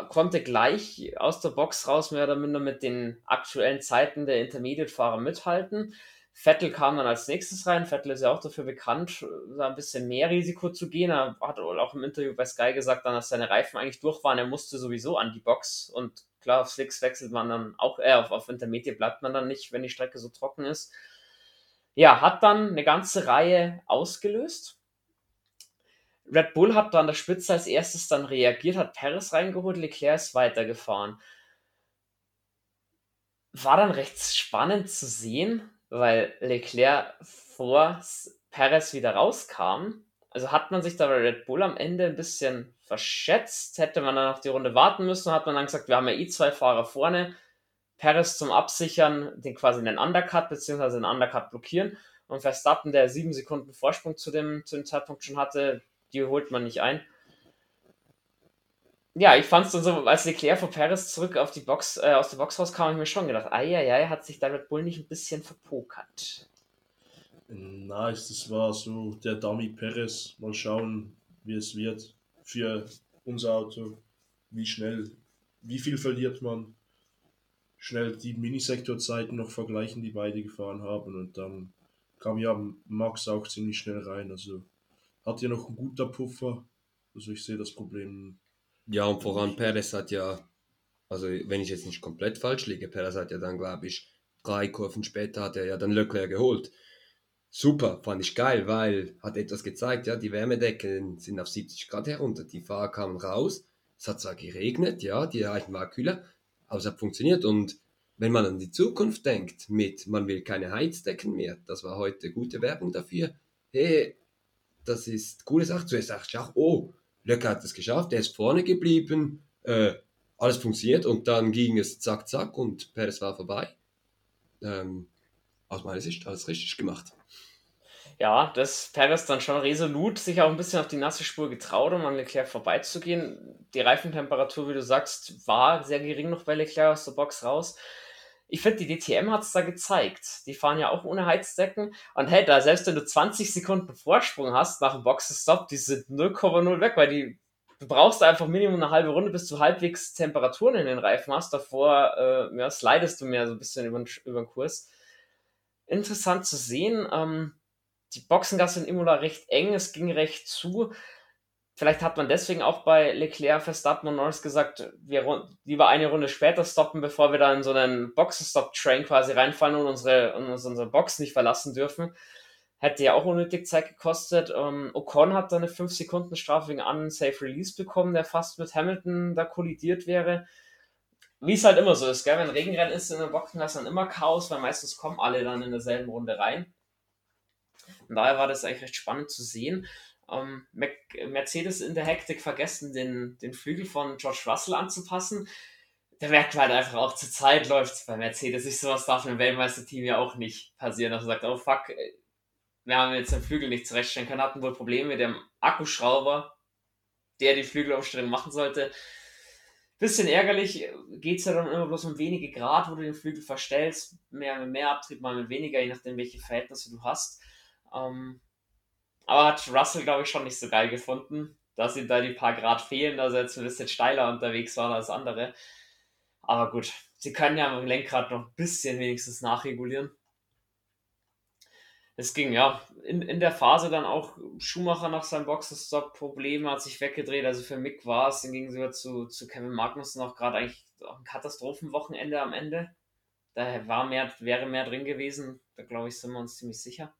konnte gleich aus der Box raus mehr oder minder mit den aktuellen Zeiten der Intermediate-Fahrer mithalten. Vettel kam dann als nächstes rein. Vettel ist ja auch dafür bekannt, da ein bisschen mehr Risiko zu gehen. Er hat auch im Interview bei Sky gesagt, dann, dass seine Reifen eigentlich durch waren. Er musste sowieso an die Box und klar, auf Slicks wechselt man dann auch, auf Intermediate bleibt man dann nicht, wenn die Strecke so trocken ist. Ja, hat dann eine ganze Reihe ausgelöst. Red Bull hat dann an der Spitze als erstes dann reagiert, hat Perez reingeholt, Leclerc ist weitergefahren. War dann recht spannend zu sehen, weil Leclerc vor Perez wieder rauskam. Also hat man sich da bei Red Bull am Ende ein bisschen verschätzt, hätte man dann noch die Runde warten müssen, hat man dann gesagt, wir haben ja 2 Fahrer vorne, Perez zum Absichern, den quasi in den Undercut, beziehungsweise den Undercut blockieren und Verstappen, der 7 Sekunden Vorsprung zu dem Zeitpunkt schon hatte, die holt man nicht ein. Ja, ich fand es dann so, als Leclerc vor Perez zurück auf die Box, aus der Box rauskam, habe ich mir schon gedacht, hat sich da Red Bull nicht ein bisschen verpokert. Nice, das war so der Dummy Perez. Mal schauen, wie es wird für unser Auto. Wie schnell, wie viel verliert man? Schnell die Minisektorzeiten noch vergleichen, die beide gefahren haben. Und dann kam ja Max auch ziemlich schnell rein. Also hat ja noch ein guter Puffer. Also ich sehe das Problem. Ja, und voran Perez hat ja, also wenn ich jetzt nicht komplett falsch liege, Perez hat ja dann, glaube ich, 3 Kurven später hat er ja dann Leclerc geholt. Super, fand ich geil, weil hat etwas gezeigt, ja, die Wärmedecken sind auf 70 Grad herunter, die Fahrer kamen raus, Es hat zwar geregnet, ja, die Reifen waren kühler, aber es hat funktioniert. Und wenn man an die Zukunft denkt, mit man will keine Heizdecken mehr, das war heute gute Werbung dafür. Hey, das ist coole Sache. Zuerst dachte ich auch, oh, Leclerc hat es geschafft, er ist vorne geblieben, alles funktioniert und dann ging es zack, zack und Perez war vorbei. Aus meiner Sicht alles richtig gemacht. Ja, dass Perez dann schon resolut sich auch ein bisschen auf die nasse Spur getraut, um an Leclerc vorbeizugehen. Die Reifentemperatur, wie du sagst, war sehr gering noch bei Leclerc aus der Box raus. Ich finde, die DTM hat es da gezeigt. Die fahren ja auch ohne Heizdecken. Und hey, da selbst wenn du 20 Sekunden Vorsprung hast nach dem Boxenstopp, die sind 0,0 weg, weil du brauchst einfach Minimum eine halbe Runde, bis du halbwegs Temperaturen in den Reifen hast. Davor slidest du mehr so ein bisschen über den Kurs. Interessant zu sehen. Die Boxengasse in Imola recht eng, es ging recht zu. Vielleicht hat man deswegen auch bei Leclerc, Verstappen und Norris gesagt, wir lieber eine Runde später stoppen, bevor wir da in so einen Boxenstopp-Train quasi reinfallen und unsere Box nicht verlassen dürfen. Hätte ja auch unnötig Zeit gekostet. Ocon hat da eine 5-Sekunden-Strafe wegen Unsafe Release bekommen, der fast mit Hamilton da kollidiert wäre. Wie es halt immer so ist, gell? Wenn Regenrennen ist in der Boxengasse, dann immer Chaos, weil meistens kommen alle dann in derselben Runde rein. Und daher war das eigentlich recht spannend zu sehen. Mercedes in der Hektik vergessen, den Flügel von George Russell anzupassen. Da merkt man halt einfach auch, zur Zeit läuft es bei Mercedes. Nicht sowas darf einem Weltmeisterteam ja auch nicht passieren, dass man sagt, oh fuck, wir haben jetzt den Flügel nicht zurechtstellen können, hatten wohl Probleme mit dem Akkuschrauber, der die Flügelumstellung machen sollte. Bisschen ärgerlich, geht es ja dann immer bloß um wenige Grad, wo du den Flügel verstellst, mehr mit mehr Abtrieb, mal mit weniger, je nachdem welche Verhältnisse du hast. Aber hat Russell, glaube ich, schon nicht so geil gefunden, dass ihm da die paar Grad fehlen, dass er jetzt ein bisschen steiler unterwegs war als andere. Aber gut, sie können ja am Lenkrad noch ein bisschen wenigstens nachregulieren. Es ging ja in der Phase dann auch Schumacher nach seinem Boxenstopp-Problem, hat sich weggedreht, also für Mick war es im Gegensatz zu Kevin Magnussen auch gerade eigentlich ein Katastrophenwochenende am Ende. Daher wäre mehr drin gewesen, da glaube ich, sind wir uns ziemlich sicher.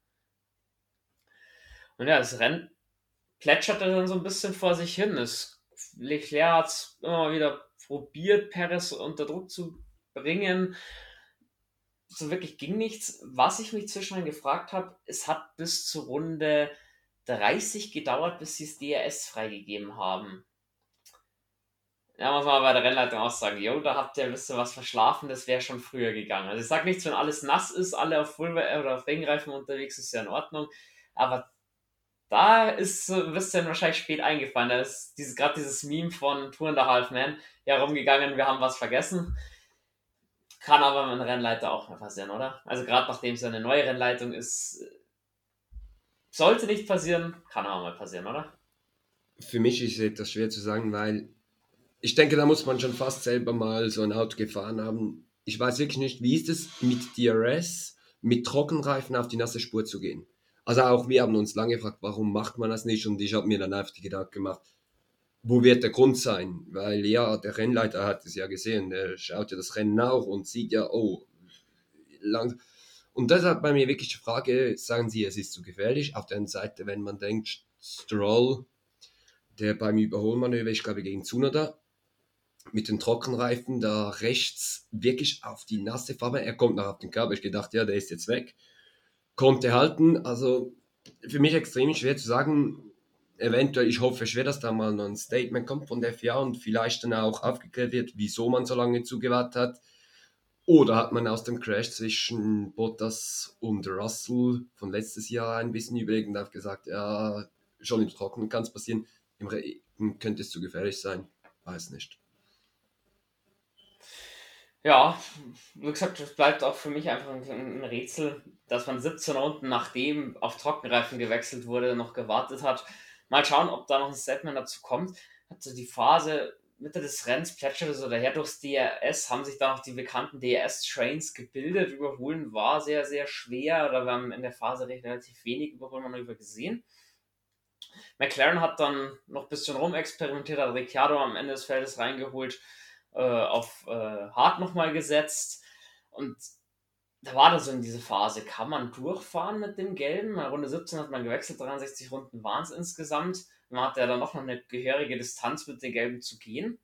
Und ja, das Rennen plätscherte dann so ein bisschen vor sich hin. Leclerc hat es immer wieder probiert, Perez unter Druck zu bringen. So wirklich ging nichts. Was ich mich zwischendrin gefragt habe, es hat bis zur Runde 30 gedauert, bis sie das DRS freigegeben haben. Da muss man bei der Rennleitung auch sagen, jo, da habt ihr ein bisschen was verschlafen, das wäre schon früher gegangen. Also ich sage nichts, wenn alles nass ist, alle auf Regenreifen unterwegs, ist ja in Ordnung. Aber da ist so ein bisschen wahrscheinlich spät eingefallen. Da ist gerade dieses Meme von Two and a Half Men herumgegangen, wir haben was vergessen. Kann aber mit einem Rennleiter auch mal passieren, oder? Also gerade nachdem es eine neue Rennleitung ist, sollte nicht passieren, kann aber mal passieren, oder? Für mich ist das schwer zu sagen, weil ich denke, da muss man schon fast selber mal so ein Auto gefahren haben. Ich weiß wirklich nicht, wie ist es mit DRS, mit Trockenreifen auf die nasse Spur zu gehen. Also auch wir haben uns lange gefragt, warum macht man das nicht? Und ich habe mir dann einfach die Gedanken gemacht, wo wird der Grund sein? Weil ja, der Rennleiter hat es ja gesehen, der schaut ja das Rennen nach und sieht ja, oh, langsam. Und deshalb bei mir wirklich die Frage, sagen Sie, es ist zu gefährlich. Auf der anderen Seite, wenn man denkt, Stroll, der beim Überholmanöver, ich glaube gegen Tsunoda, mit den Trockenreifen da rechts wirklich auf die nasse Farbe, er kommt noch auf den Körper, ich gedacht, ja, der ist jetzt weg. Konnte halten, also für mich extrem schwer zu sagen, eventuell, ich hoffe schwer, dass da mal noch ein Statement kommt von der FIA und vielleicht dann auch aufgeklärt wird, wieso man so lange zugewartet hat. Oder hat man aus dem Crash zwischen Bottas und Russell von letztes Jahr ein bisschen überlegt und hat gesagt, ja, schon im Trockenen kann es passieren, im Regen könnte es zu gefährlich sein, weiß nicht. Ja, wie gesagt, das bleibt auch für mich einfach ein Rätsel, dass man 17 Runden, nachdem auf Trockenreifen gewechselt wurde, noch gewartet hat. Mal schauen, ob da noch ein Statement dazu kommt. Also die Phase Mitte des Rennens plätscherte so daher durchs DRS, haben sich dann auch die bekannten DRS-Trains gebildet. Überholen war sehr, sehr schwer, oder wir haben in der Phase relativ wenig Überholmanöver gesehen. McLaren hat dann noch ein bisschen rumexperimentiert, hat Ricciardo am Ende des Feldes reingeholt, auf Hart nochmal gesetzt und da war das so in diese Phase, kann man durchfahren mit dem Gelben, bei Runde 17 hat man gewechselt, 63 Runden waren es insgesamt, man hat ja dann auch noch eine gehörige Distanz mit den Gelben zu gehen.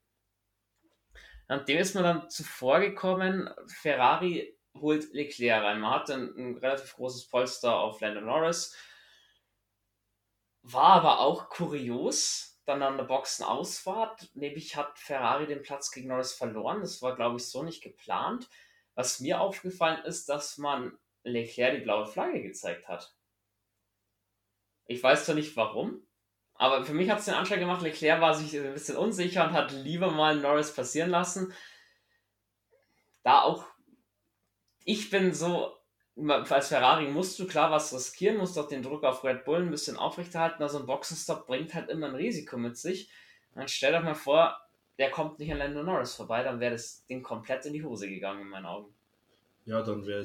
Und dem ist man dann zuvorgekommen, Ferrari holt Leclerc rein. Man hatte ein relativ großes Polster auf Lando Norris. War aber auch kurios, dann an der Boxenausfahrt, nämlich hat Ferrari den Platz gegen Norris verloren. Das war, glaube ich, so nicht geplant. Was mir aufgefallen ist, dass man Leclerc die blaue Flagge gezeigt hat. Ich weiß zwar nicht warum, aber für mich hat es den Anschein gemacht, Leclerc war sich ein bisschen unsicher und hat lieber mal Norris passieren lassen. Da auch, ich bin so, als Ferrari musst du klar was riskieren, musst auch den Druck auf Red Bull ein bisschen aufrechterhalten, also ein Boxenstopp bringt halt immer ein Risiko mit sich. Dann stell doch mal vor, der kommt nicht an Lando Norris vorbei, dann wäre das Ding komplett in die Hose gegangen in meinen Augen. Ja, dann wäre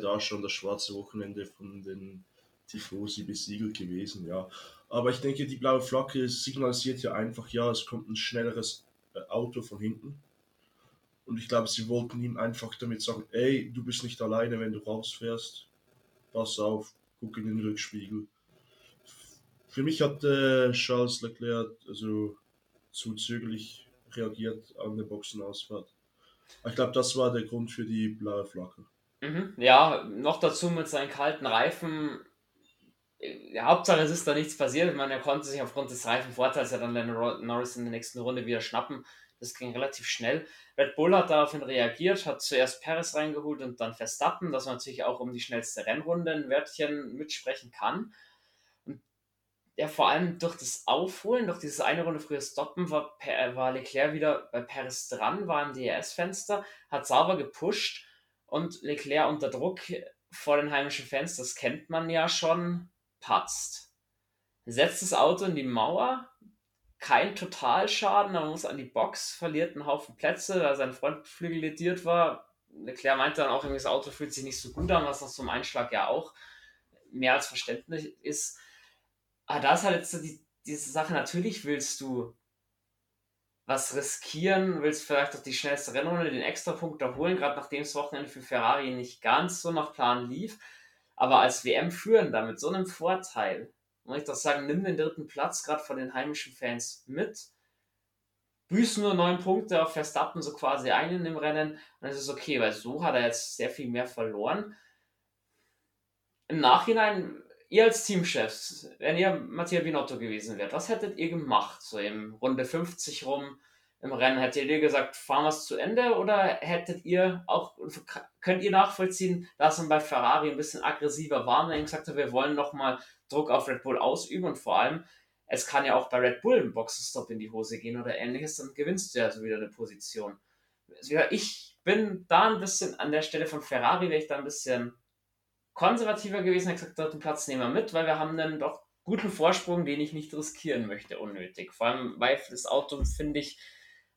da schon das schwarze Wochenende von den Tifosi besiegelt gewesen, ja. Aber ich denke, die blaue Flagge signalisiert ja einfach, ja, es kommt ein schnelleres Auto von hinten. Und ich glaube, sie wollten ihm einfach damit sagen, ey, du bist nicht alleine, wenn du rausfährst. Pass auf, guck in den Rückspiegel. Für mich hat Charles Leclerc also zu zögerlich reagiert an der Boxenausfahrt. Ich glaube, das war der Grund für die blaue Flagge. Mhm, ja, noch dazu mit seinen kalten Reifen. Ja, Hauptsache, es ist da nichts passiert. Ich meine, er konnte sich aufgrund des Reifenvorteils ja dann Lando Norris in der nächsten Runde wieder schnappen. Das ging relativ schnell. Red Bull hat daraufhin reagiert, hat zuerst Perez reingeholt und dann Verstappen, dass man natürlich auch um die schnellste Rennrunde ein Wörtchen mitsprechen kann. Und ja, vor allem durch das Aufholen, durch dieses eine Runde früher Stoppen, war Leclerc wieder bei Perez dran, war im DRS-Fenster, hat sauber gepusht und Leclerc unter Druck vor den heimischen Fans, das kennt man ja schon, patzt. Setzt das Auto in die Mauer, kein Totalschaden, aber muss an die Box, verliert einen Haufen Plätze, da sein Freund flügelitiert war. Leclerc meinte dann auch, das Auto fühlt sich nicht so gut an, was nach so einem Einschlag ja auch mehr als verständlich ist. Aber da ist halt jetzt diese Sache, natürlich willst du was riskieren, willst vielleicht auch die schnellste Rennrunde, den Extrapunkt erholen, gerade nachdem das Wochenende für Ferrari nicht ganz so nach Plan lief. Aber als WM-Führender mit so einem Vorteil, muss ich doch sagen, nimm den dritten Platz gerade von den heimischen Fans mit, büß nur 9 Punkte auf Verstappen so quasi ein in dem Rennen und es ist okay, weil so hat er jetzt sehr viel mehr verloren. Im Nachhinein, ihr als Teamchefs, wenn ihr Mattia Binotto gewesen wärt, was hättet ihr gemacht? So in Runde 50 rum im Rennen, hättet ihr gesagt, fahren wir es zu Ende, oder hättet ihr auch, könnt ihr nachvollziehen, dass man bei Ferrari ein bisschen aggressiver war und gesagt hat, wir wollen nochmal Druck auf Red Bull ausüben und vor allem, es kann ja auch bei Red Bull ein Boxenstopp in die Hose gehen oder ähnliches, dann gewinnst du ja so wieder eine Position. Ich bin da ein bisschen an der Stelle von Ferrari, wäre ich da ein bisschen konservativer gewesen, hätte gesagt, dritten Platz nehmen wir mit, weil wir haben dann doch guten Vorsprung, den ich nicht riskieren möchte, unnötig. Vor allem, weil das Auto, finde ich,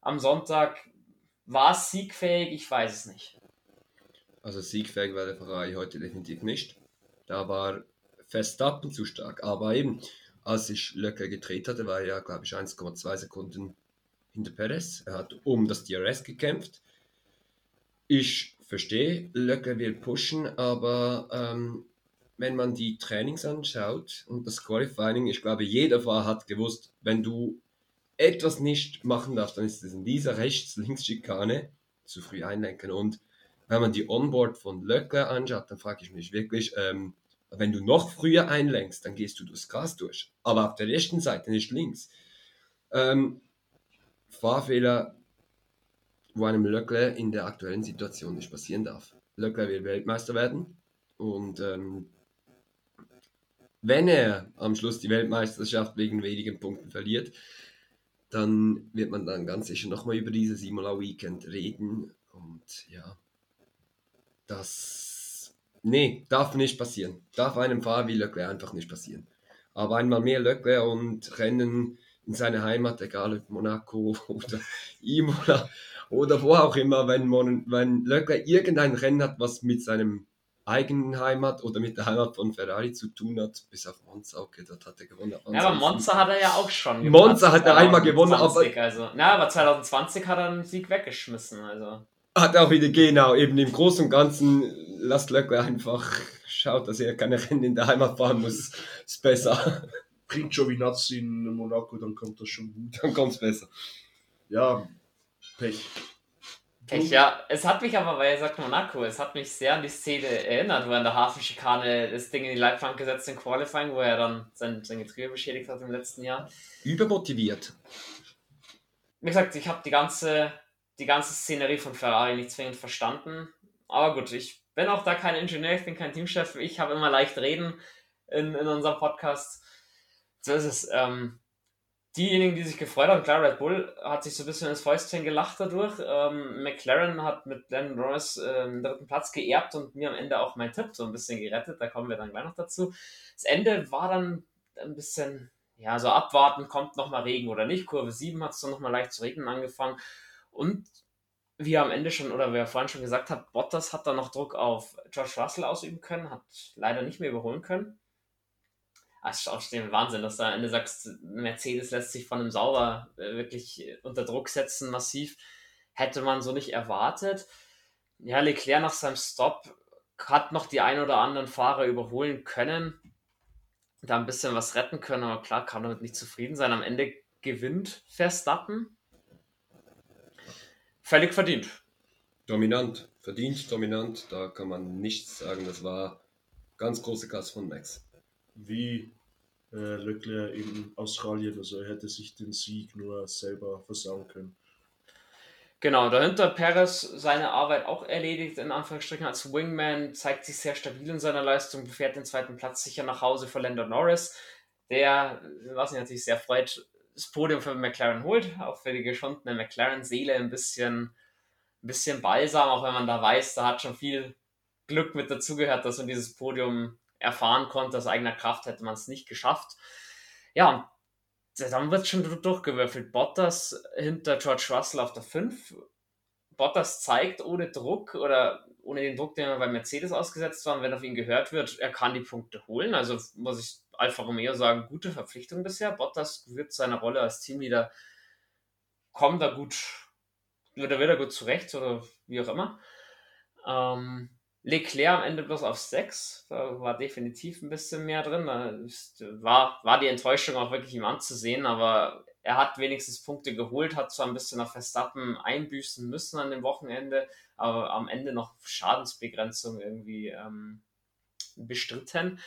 am Sonntag war es siegfähig, ich weiß es nicht. Also siegfähig war der Ferrari heute definitiv nicht. Da war Verstappen zu stark, aber eben, als ich Leclerc gedreht hatte, war er ja, glaube ich, 1,2 Sekunden hinter Perez. Er hat um das DRS gekämpft. Ich verstehe, Leclerc will pushen, aber wenn man die Trainings anschaut und das Qualifying, ich glaube, jeder Fahrer hat gewusst, wenn du etwas nicht machen darfst, dann ist es in dieser Rechts-Links-Schikane zu früh einlenken. Und wenn man die Onboard von Leclerc anschaut, dann frage ich mich wirklich, wenn du noch früher einlenkst, dann gehst du durchs Gras durch. Aber auf der rechten Seite, nicht links. Fahrfehler, wo einem Leclerc in der aktuellen Situation nicht passieren darf. Leclerc will Weltmeister werden. Und wenn er am Schluss die Weltmeisterschaft wegen wenigen Punkten verliert, dann wird man dann ganz sicher nochmal über dieses Imola-Weekend reden. Und ja, nee, darf nicht passieren. Darf einem Fahrer wie Leclerc einfach nicht passieren. Aber einmal mehr Leclerc und Rennen in seine Heimat, egal ob Monaco oder Imola oder wo auch immer, wenn Leclerc irgendein Rennen hat, was mit seinem eigenen Heimat oder mit der Heimat von Ferrari zu tun hat, bis auf Monza, okay, dort hat er gewonnen. Ja, aber Monza hat er ja auch schon gewonnen. Monza hat er einmal gewonnen, aber 2020 hat er einen Sieg weggeschmissen, also. Hat auch wieder, genau, eben im Großen und Ganzen, lasst Leclerc einfach, schaut, dass er keine Rennen in der Heimat fahren muss, ist besser. bringt Giovinazzi in Monaco, dann kommt das schon gut. Dann kommt es besser. Ja, Pech. Pech, ja. Es hat mich aber, weil er sagt Monaco, es hat mich sehr an die Szene erinnert, wo er in der Hafenschikane das Ding in die Leitplanke gesetzt im Qualifying, wo er dann sein Getriebe beschädigt hat im letzten Jahr. Übermotiviert. Wie gesagt, ich habe die ganze Szenerie von Ferrari nicht zwingend verstanden. Aber gut, ich bin auch da kein Ingenieur, ich bin kein Teamchef, ich habe immer leicht reden in unserem Podcast. So ist es. Diejenigen, die sich gefreut haben, klar, Red Bull hat sich so ein bisschen ins Fäustchen gelacht dadurch. McLaren hat mit Lando Norris den dritten Platz geerbt und mir am Ende auch mein Tipp so ein bisschen gerettet, da kommen wir dann gleich noch dazu. Das Ende war dann ein bisschen, ja, so abwarten, kommt nochmal Regen oder nicht. Kurve 7 hat es dann nochmal leicht zu regnen angefangen. Und wie er am Ende schon, oder wie er vorhin schon gesagt hat, Bottas hat dann noch Druck auf George Russell ausüben können, hat leider nicht mehr überholen können. Es ist auch schon Wahnsinn, dass du am Ende sagst, Mercedes lässt sich von einem Sauber wirklich unter Druck setzen, massiv. Hätte man so nicht erwartet. Ja, Leclerc nach seinem Stopp hat noch die ein oder anderen Fahrer überholen können, da ein bisschen was retten können, aber klar, kann damit nicht zufrieden sein. Am Ende gewinnt Verstappen. Völlig verdient. Dominant. Verdient, dominant. Da kann man nichts sagen. Das war ganz große Klasse von Max. Wie Leclerc in Australien. Also er hätte sich den Sieg nur selber versauen können. Genau, dahinter Perez seine Arbeit auch erledigt, in Anführungsstrichen als Wingman, zeigt sich sehr stabil in seiner Leistung, fährt den zweiten Platz sicher nach Hause für Lando Norris, der, was mich natürlich sehr freut, das Podium für McLaren holt, auch für die geschundene McLaren-Seele ein bisschen Balsam, auch wenn man da weiß, da hat schon viel Glück mit dazugehört, dass man dieses Podium erfahren konnte, aus eigener Kraft hätte man es nicht geschafft. Ja, dann wird schon durchgewürfelt. Bottas hinter George Russell auf der 5. Bottas zeigt ohne Druck oder ohne den Druck, den er bei Mercedes ausgesetzt war, wenn auf ihn gehört wird, er kann die Punkte holen. Also muss ich Alfa Romeo sagen, gute Verpflichtung bisher. Bottas wird seiner Rolle als Teamleader wird er gut zurecht oder wie auch immer. Leclerc am Ende bloß auf 6, da war definitiv ein bisschen mehr drin, da war die Enttäuschung auch wirklich ihm anzusehen, aber er hat wenigstens Punkte geholt, hat zwar ein bisschen auf Verstappen einbüßen müssen an dem Wochenende, aber am Ende noch Schadensbegrenzung irgendwie bestritten.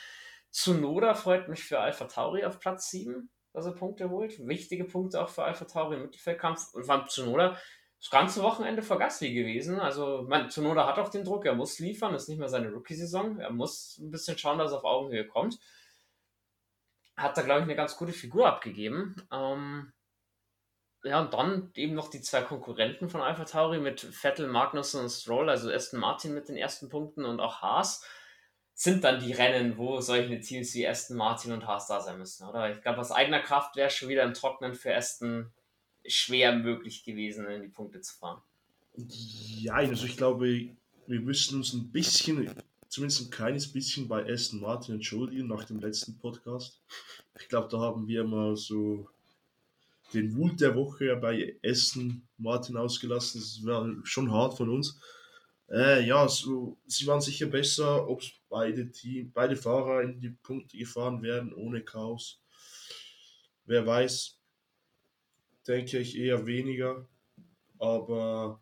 Tsunoda freut mich für AlphaTauri auf Platz 7, dass er Punkte holt, wichtige Punkte auch für AlphaTauri im Mittelfeldkampf, und vor allem Tsunoda das ganze Wochenende vor Gasly gewesen. Also, Tsunoda hat auch den Druck, er muss liefern, das ist nicht mehr seine Rookie-Saison, er muss ein bisschen schauen, dass er auf Augenhöhe kommt. Hat da, glaube ich, eine ganz gute Figur abgegeben. Ja, und dann eben noch die zwei Konkurrenten von AlphaTauri mit Vettel, Magnussen und Stroll, also Aston Martin mit den ersten Punkten und auch Haas, sind dann die Rennen, wo solche Teams wie Aston Martin und Haas da sein müssen, oder? Ich glaube, aus eigener Kraft wäre schon wieder im Trocknen für Aston schwer möglich gewesen, in die Punkte zu fahren. Ja, also ich glaube, wir müssen uns ein bisschen, zumindest ein kleines bisschen bei Aston Martin entschuldigen nach dem letzten Podcast. Ich glaube, da haben wir mal so den Mut der Woche bei Aston Martin ausgelassen. Das war schon hart von uns. Sie waren sicher besser, ob beide Fahrer in die Punkte gefahren werden, ohne Chaos. Wer weiß. Denke ich eher weniger, aber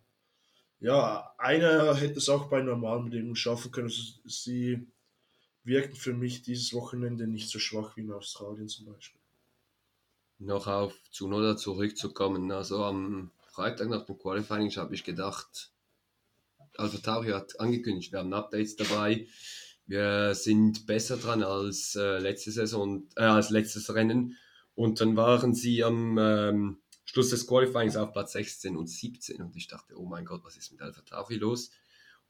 ja, einer hätte es auch bei normalen Bedingungen schaffen können. Also sie wirkten für mich dieses Wochenende nicht so schwach wie in Australien zum Beispiel. Noch auf Tsunoda zurückzukommen, also am Freitag nach dem Qualifying habe ich gedacht, AlphaTauri hat angekündigt, wir haben Updates dabei, wir sind besser dran als letzte Saison, als letztes Rennen, und dann waren sie am Schluss des Qualifyings auf Platz 16 und 17 und ich dachte, oh mein Gott, was ist mit AlphaTauri los?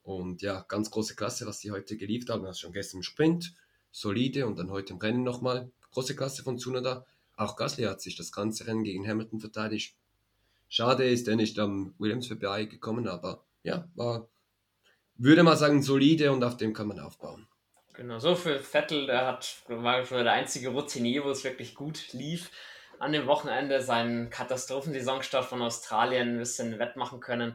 Und ja, ganz große Klasse, was sie heute geliefert haben. Also schon gestern im Sprint, solide, und dann heute im Rennen nochmal. Große Klasse von Tsunoda. Auch Gasly hat sich das ganze Rennen gegen Hamilton verteidigt. Schade ist er nicht am Williams vorbeigekommen, aber ja, war, würde man sagen, solide, und auf dem kann man aufbauen. Genau, so für Vettel, war schon der einzige Routinier, wo es wirklich gut lief. An dem Wochenende seinen Katastrophensaisonstart von Australien ein bisschen wettmachen können.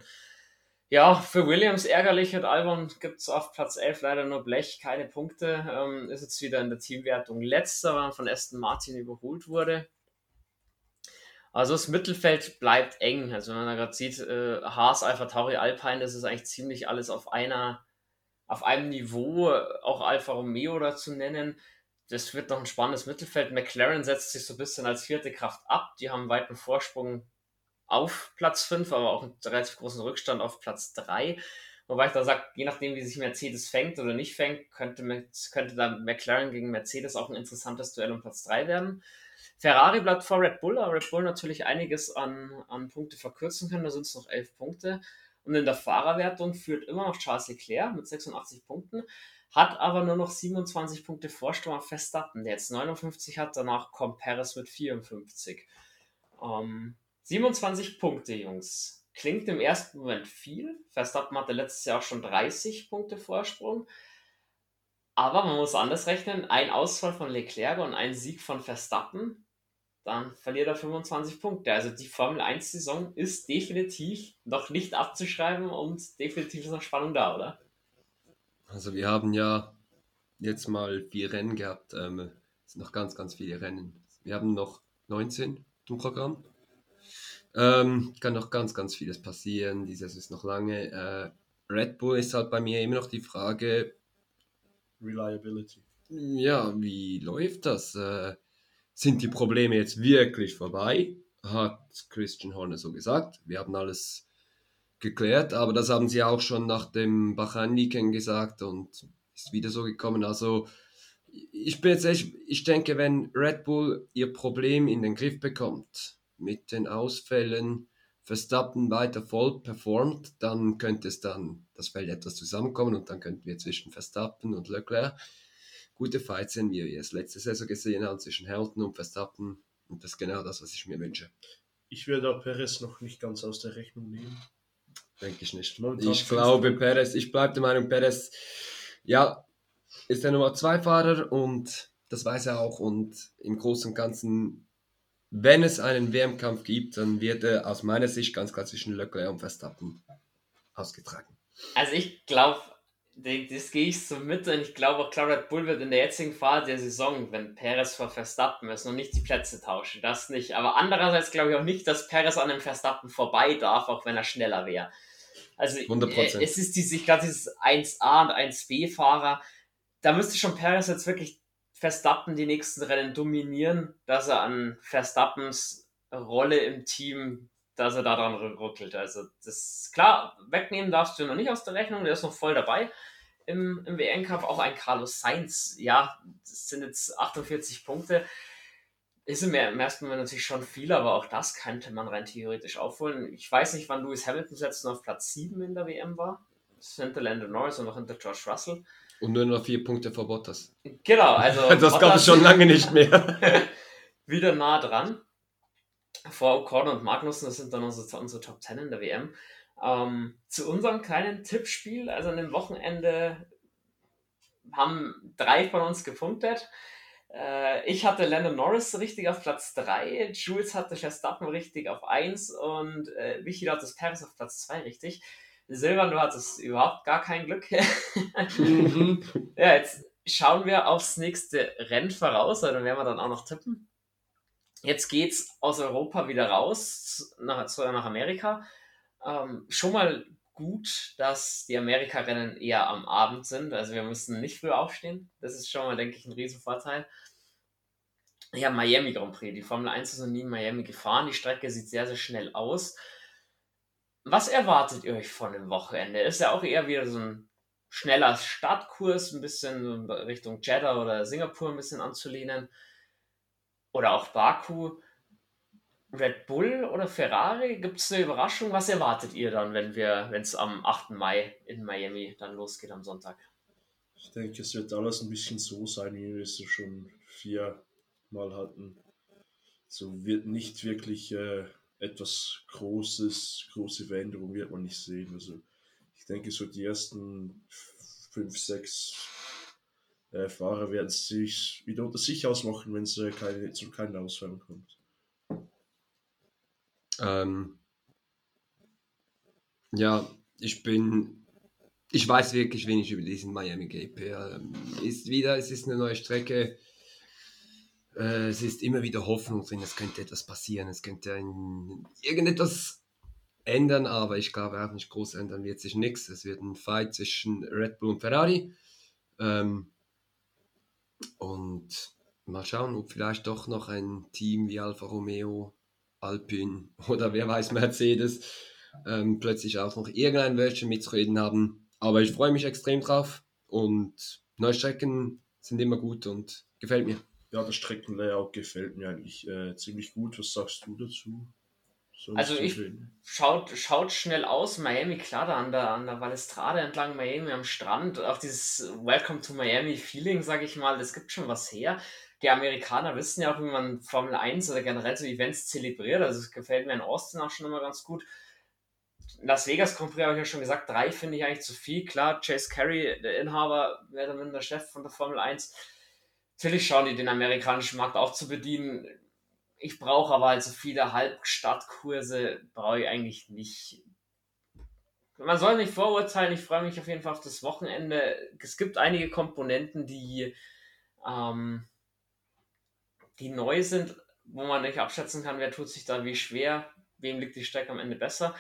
Ja, für Williams ärgerlich und Albon gibt es auf Platz 11 leider nur Blech, keine Punkte. Ist jetzt wieder in der Teamwertung letzter, weil man von Aston Martin überholt wurde. Also das Mittelfeld bleibt eng. Also wenn man da gerade sieht, Haas, AlphaTauri, Alpine, das ist eigentlich ziemlich alles auf einem Niveau, auch Alfa Romeo da zu nennen. Das wird noch ein spannendes Mittelfeld. McLaren setzt sich so ein bisschen als vierte Kraft ab. Die haben einen weiten Vorsprung auf Platz 5, aber auch einen relativ großen Rückstand auf Platz 3. Wobei ich da sage, je nachdem, wie sich Mercedes fängt oder nicht fängt, könnte da McLaren gegen Mercedes auch ein interessantes Duell um Platz 3 werden. Ferrari bleibt vor Red Bull, aber Red Bull natürlich einiges an Punkte verkürzen können, da sind es noch 11 Punkte. Und in der Fahrerwertung führt immer noch Charles Leclerc mit 86 Punkten, hat aber nur noch 27 Punkte Vorsprung auf Verstappen, der jetzt 59 hat, danach kommt Perez mit 54. 27 Punkte, Jungs. Klingt im ersten Moment viel. Verstappen hatte letztes Jahr auch schon 30 Punkte Vorsprung. Aber man muss anders rechnen. Ein Ausfall von Leclerc und ein Sieg von Verstappen, dann verliert er 25 Punkte. Also die Formel-1-Saison ist definitiv noch nicht abzuschreiben und definitiv ist noch Spannung da, oder? Also wir haben ja jetzt mal 4 Rennen gehabt. Es sind noch ganz, ganz viele Rennen. Wir haben noch 19 im Programm. Kann noch ganz, ganz vieles passieren. Die Saison ist noch lange. Red Bull ist halt bei mir immer noch die Frage... Reliability. Ja, wie läuft das? Sind die Probleme jetzt wirklich vorbei? Hat Christian Horner so gesagt. Wir haben alles geklärt, aber das haben sie auch schon nach dem Bahrain-Weekend gesagt und ist wieder so gekommen. Also ich bin jetzt echt, ich denke, wenn Red Bull ihr Problem in den Griff bekommt, mit den Ausfällen, Verstappen weiter voll performt, dann könnte es dann das Feld etwas zusammenkommen und dann könnten wir zwischen Verstappen und Leclerc gute Fights sehen, wie wir es letzte Saison gesehen haben, zwischen Hamilton und Verstappen, und das ist genau das, was ich mir wünsche. Ich würde auch Perez noch nicht ganz aus der Rechnung nehmen. Denke ich nicht. Ich glaube Perez, ich bleibe der Meinung, Perez, ja, ist der Nummer 2 Fahrer und das weiß er auch, und im Großen und Ganzen, wenn es einen WM-Kampf gibt, dann wird er aus meiner Sicht ganz klar zwischen Leclerc und Verstappen ausgetragen. Also ich glaube, das gehe ich so mit, und ich glaube auch klar, Red Bull wird in der jetzigen Phase der Saison, wenn Perez vor Verstappen ist, noch nicht die Plätze tauschen, das nicht. Aber andererseits glaube ich auch nicht, dass Perez an dem Verstappen vorbei darf, auch wenn er schneller wäre. Also 100%. Es ist dieses 1A und 1B-Fahrer, da müsste schon Perez jetzt wirklich Verstappen die nächsten Rennen dominieren, dass er an Verstappens Rolle im Team, dass er daran rückelt. Also das ist klar, wegnehmen darfst du noch nicht aus der Rechnung, der ist noch voll dabei im WM-Cup. Auch ein Carlos Sainz, ja, das sind jetzt 48 Punkte. Ist im ersten Moment natürlich schon viel, aber auch das könnte man rein theoretisch aufholen. Ich weiß nicht, wann Lewis Hamilton letztens auf Platz 7 in der WM war. Hinter Lando Norris und noch hinter George Russell. Und nur noch 4 Punkte vor Bottas. Genau, also... das gab es schon lange nicht mehr. Wieder nah dran. Vor Ocon und Magnussen, das sind dann unsere Top 10 in der WM. Zu unserem kleinen Tippspiel, also an dem Wochenende haben 3 von uns gepunktet. Ich hatte Lando Norris richtig auf Platz 3, Jules hatte Verstappen richtig auf 1 und Michi hatte Perez auf Platz 2 richtig. Silvan, du hattest überhaupt gar kein Glück. Mhm. Ja, jetzt schauen wir aufs nächste Rennen voraus, dann werden wir dann auch noch tippen. Jetzt geht's aus Europa wieder raus, nach Amerika. Schon mal gut, dass die Amerika-Rennen eher am Abend sind, also wir müssen nicht früh aufstehen. Das ist schon mal, denke ich, ein Riesenvorteil. Ja, Miami Grand Prix, die Formel 1 ist noch nie in Miami gefahren, die Strecke sieht sehr, sehr schnell aus. Was erwartet ihr euch von dem Wochenende? Ist ja auch eher wieder so ein schneller Startkurs, ein bisschen Richtung Jeddah oder Singapur ein bisschen anzulehnen. Oder auch Baku. Red Bull oder Ferrari? Gibt es eine Überraschung? Was erwartet ihr dann, wenn es am 8. Mai in Miami dann losgeht am Sonntag? Ich denke, es wird alles ein bisschen so sein, wie wir es schon 4-mal hatten. So wird nicht wirklich... etwas große Veränderung wird man nicht sehen. Also ich denke, so die ersten 5-6 Fahrer werden es sich wieder unter sich ausmachen, wenn es zu keinen Ausfällen kommt. Ja, Ich weiß wirklich wenig über diesen Miami GP. Es ist eine neue Strecke. Es ist immer wieder Hoffnung drin, es könnte etwas passieren, es könnte irgendetwas ändern, aber ich glaube auch nicht groß ändern wird sich nichts. Es wird ein Fight zwischen Red Bull und Ferrari. Und mal schauen, ob vielleicht doch noch ein Team wie Alfa Romeo, Alpine oder wer weiß Mercedes plötzlich auch noch irgendein Wörtchen mitzureden haben. Aber ich freue mich extrem drauf und neue Strecken sind immer gut und gefällt mir. Ja, das Streckenlayout gefällt mir eigentlich ziemlich gut. Was sagst du dazu? Schaut schnell aus Miami, klar, da an der Vallestrade entlang Miami am Strand, auch dieses Welcome to Miami Feeling, sage ich mal, das gibt schon was her. Die Amerikaner wissen ja auch, wie man Formel 1 oder generell so Events zelebriert, also es gefällt mir in Austin auch schon immer ganz gut. Las Vegas Grand Prix habe ich ja schon gesagt, 3 finde ich eigentlich zu viel, klar, Chase Carey, der Inhaber, wäre dann der Chef von der Formel 1, natürlich schauen die den amerikanischen Markt auch zu bedienen. Ich brauche aber halt so viele Halbstadtkurse, brauche ich eigentlich nicht. Man soll nicht vorurteilen, ich freue mich auf jeden Fall auf das Wochenende. Es gibt einige Komponenten, die neu sind, wo man nicht abschätzen kann, wer tut sich da wie schwer, wem liegt die Strecke am Ende besser.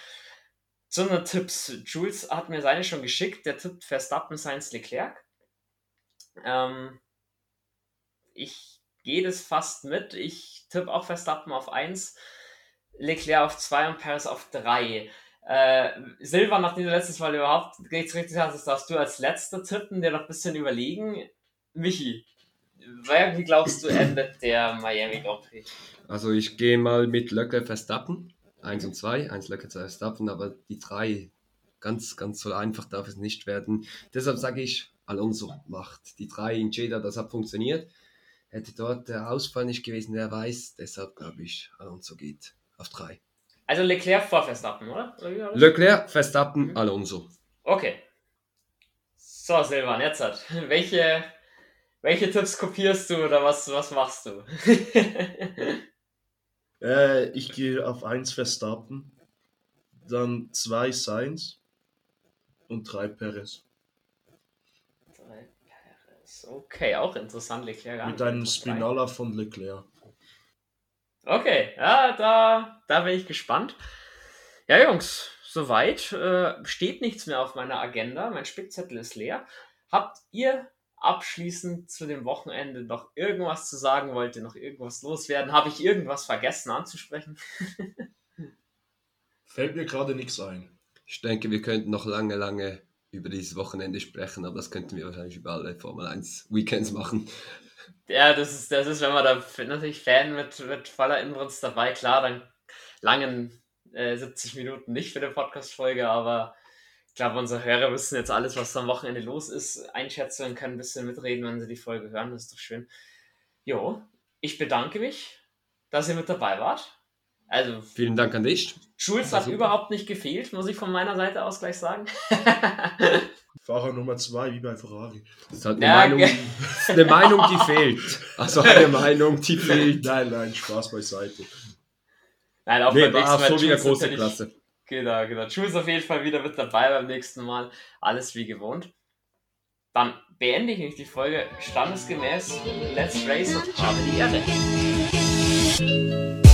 Zu den Tipps, Jules hat mir seine schon geschickt, der tippt Verstappen, Sainz, Leclerc. Ich gehe das fast mit. Ich tippe auch Verstappen auf 1, Leclerc auf 2 und Perez auf 3. Silvan, nachdem du letztes Mal überhaupt nichts richtig hast, darfst du als letzter tippen, dir noch ein bisschen überlegen. Michi, wie glaubst du, endet der Miami Grand Prix? Also ich gehe mal mit Leclerc, Verstappen, 1 und 2, 1 Leclerc, 2 Verstappen, aber die 3, ganz, ganz so einfach darf es nicht werden. Deshalb sage ich, Alonso macht die 3 in Jeddah, das hat funktioniert. Hätte dort der Ausfall nicht gewesen, wer weiß. Deshalb glaube ich, Alonso geht auf 3. Also Leclerc vor Verstappen, oder? Leclerc, Verstappen, Alonso. Okay. So, Silvan, jetzt hat. Welche Tipps kopierst du oder was machst du? Ich gehe auf 1 Verstappen, dann 2 Sainz und 3 Perez. Okay, auch interessant, Leclerc. Mit einem Spinalla von Leclerc. Okay, ja, da bin ich gespannt. Ja, Jungs, soweit. Steht nichts mehr auf meiner Agenda. Mein Spickzettel ist leer. Habt ihr abschließend zu dem Wochenende noch irgendwas zu sagen? Wollt ihr noch irgendwas loswerden? Habe ich irgendwas vergessen anzusprechen? Fällt mir gerade nichts ein. Ich denke, wir könnten noch lange, lange über dieses Wochenende sprechen, aber das könnten wir wahrscheinlich über alle Formel 1 Weekends machen. Ja, das ist, wenn man da natürlich Fan mit voller Inbrunst dabei, klar, dann langen 70 Minuten nicht für eine Podcast-Folge, aber ich glaube, unsere Hörer wissen jetzt alles, was am Wochenende los ist, einschätzen und können ein bisschen mitreden, wenn sie die Folge hören, das ist doch schön. Jo, ich bedanke mich, dass ihr mit dabei wart. Also, vielen Dank an dich. Schulz hat überhaupt nicht gefehlt, muss ich von meiner Seite aus gleich sagen. Fahrer Nummer 2, wie bei Ferrari. Das ist halt eine Meinung, die fehlt. Also eine Meinung, die fehlt. Nein, Spaß beiseite. Nein, auch beim nächsten Mal. So wieder große Klasse. Genau. Schulz auf jeden Fall wieder mit dabei beim nächsten Mal. Alles wie gewohnt. Dann beende ich nicht die Folge standesgemäß. Let's race auf die Erde.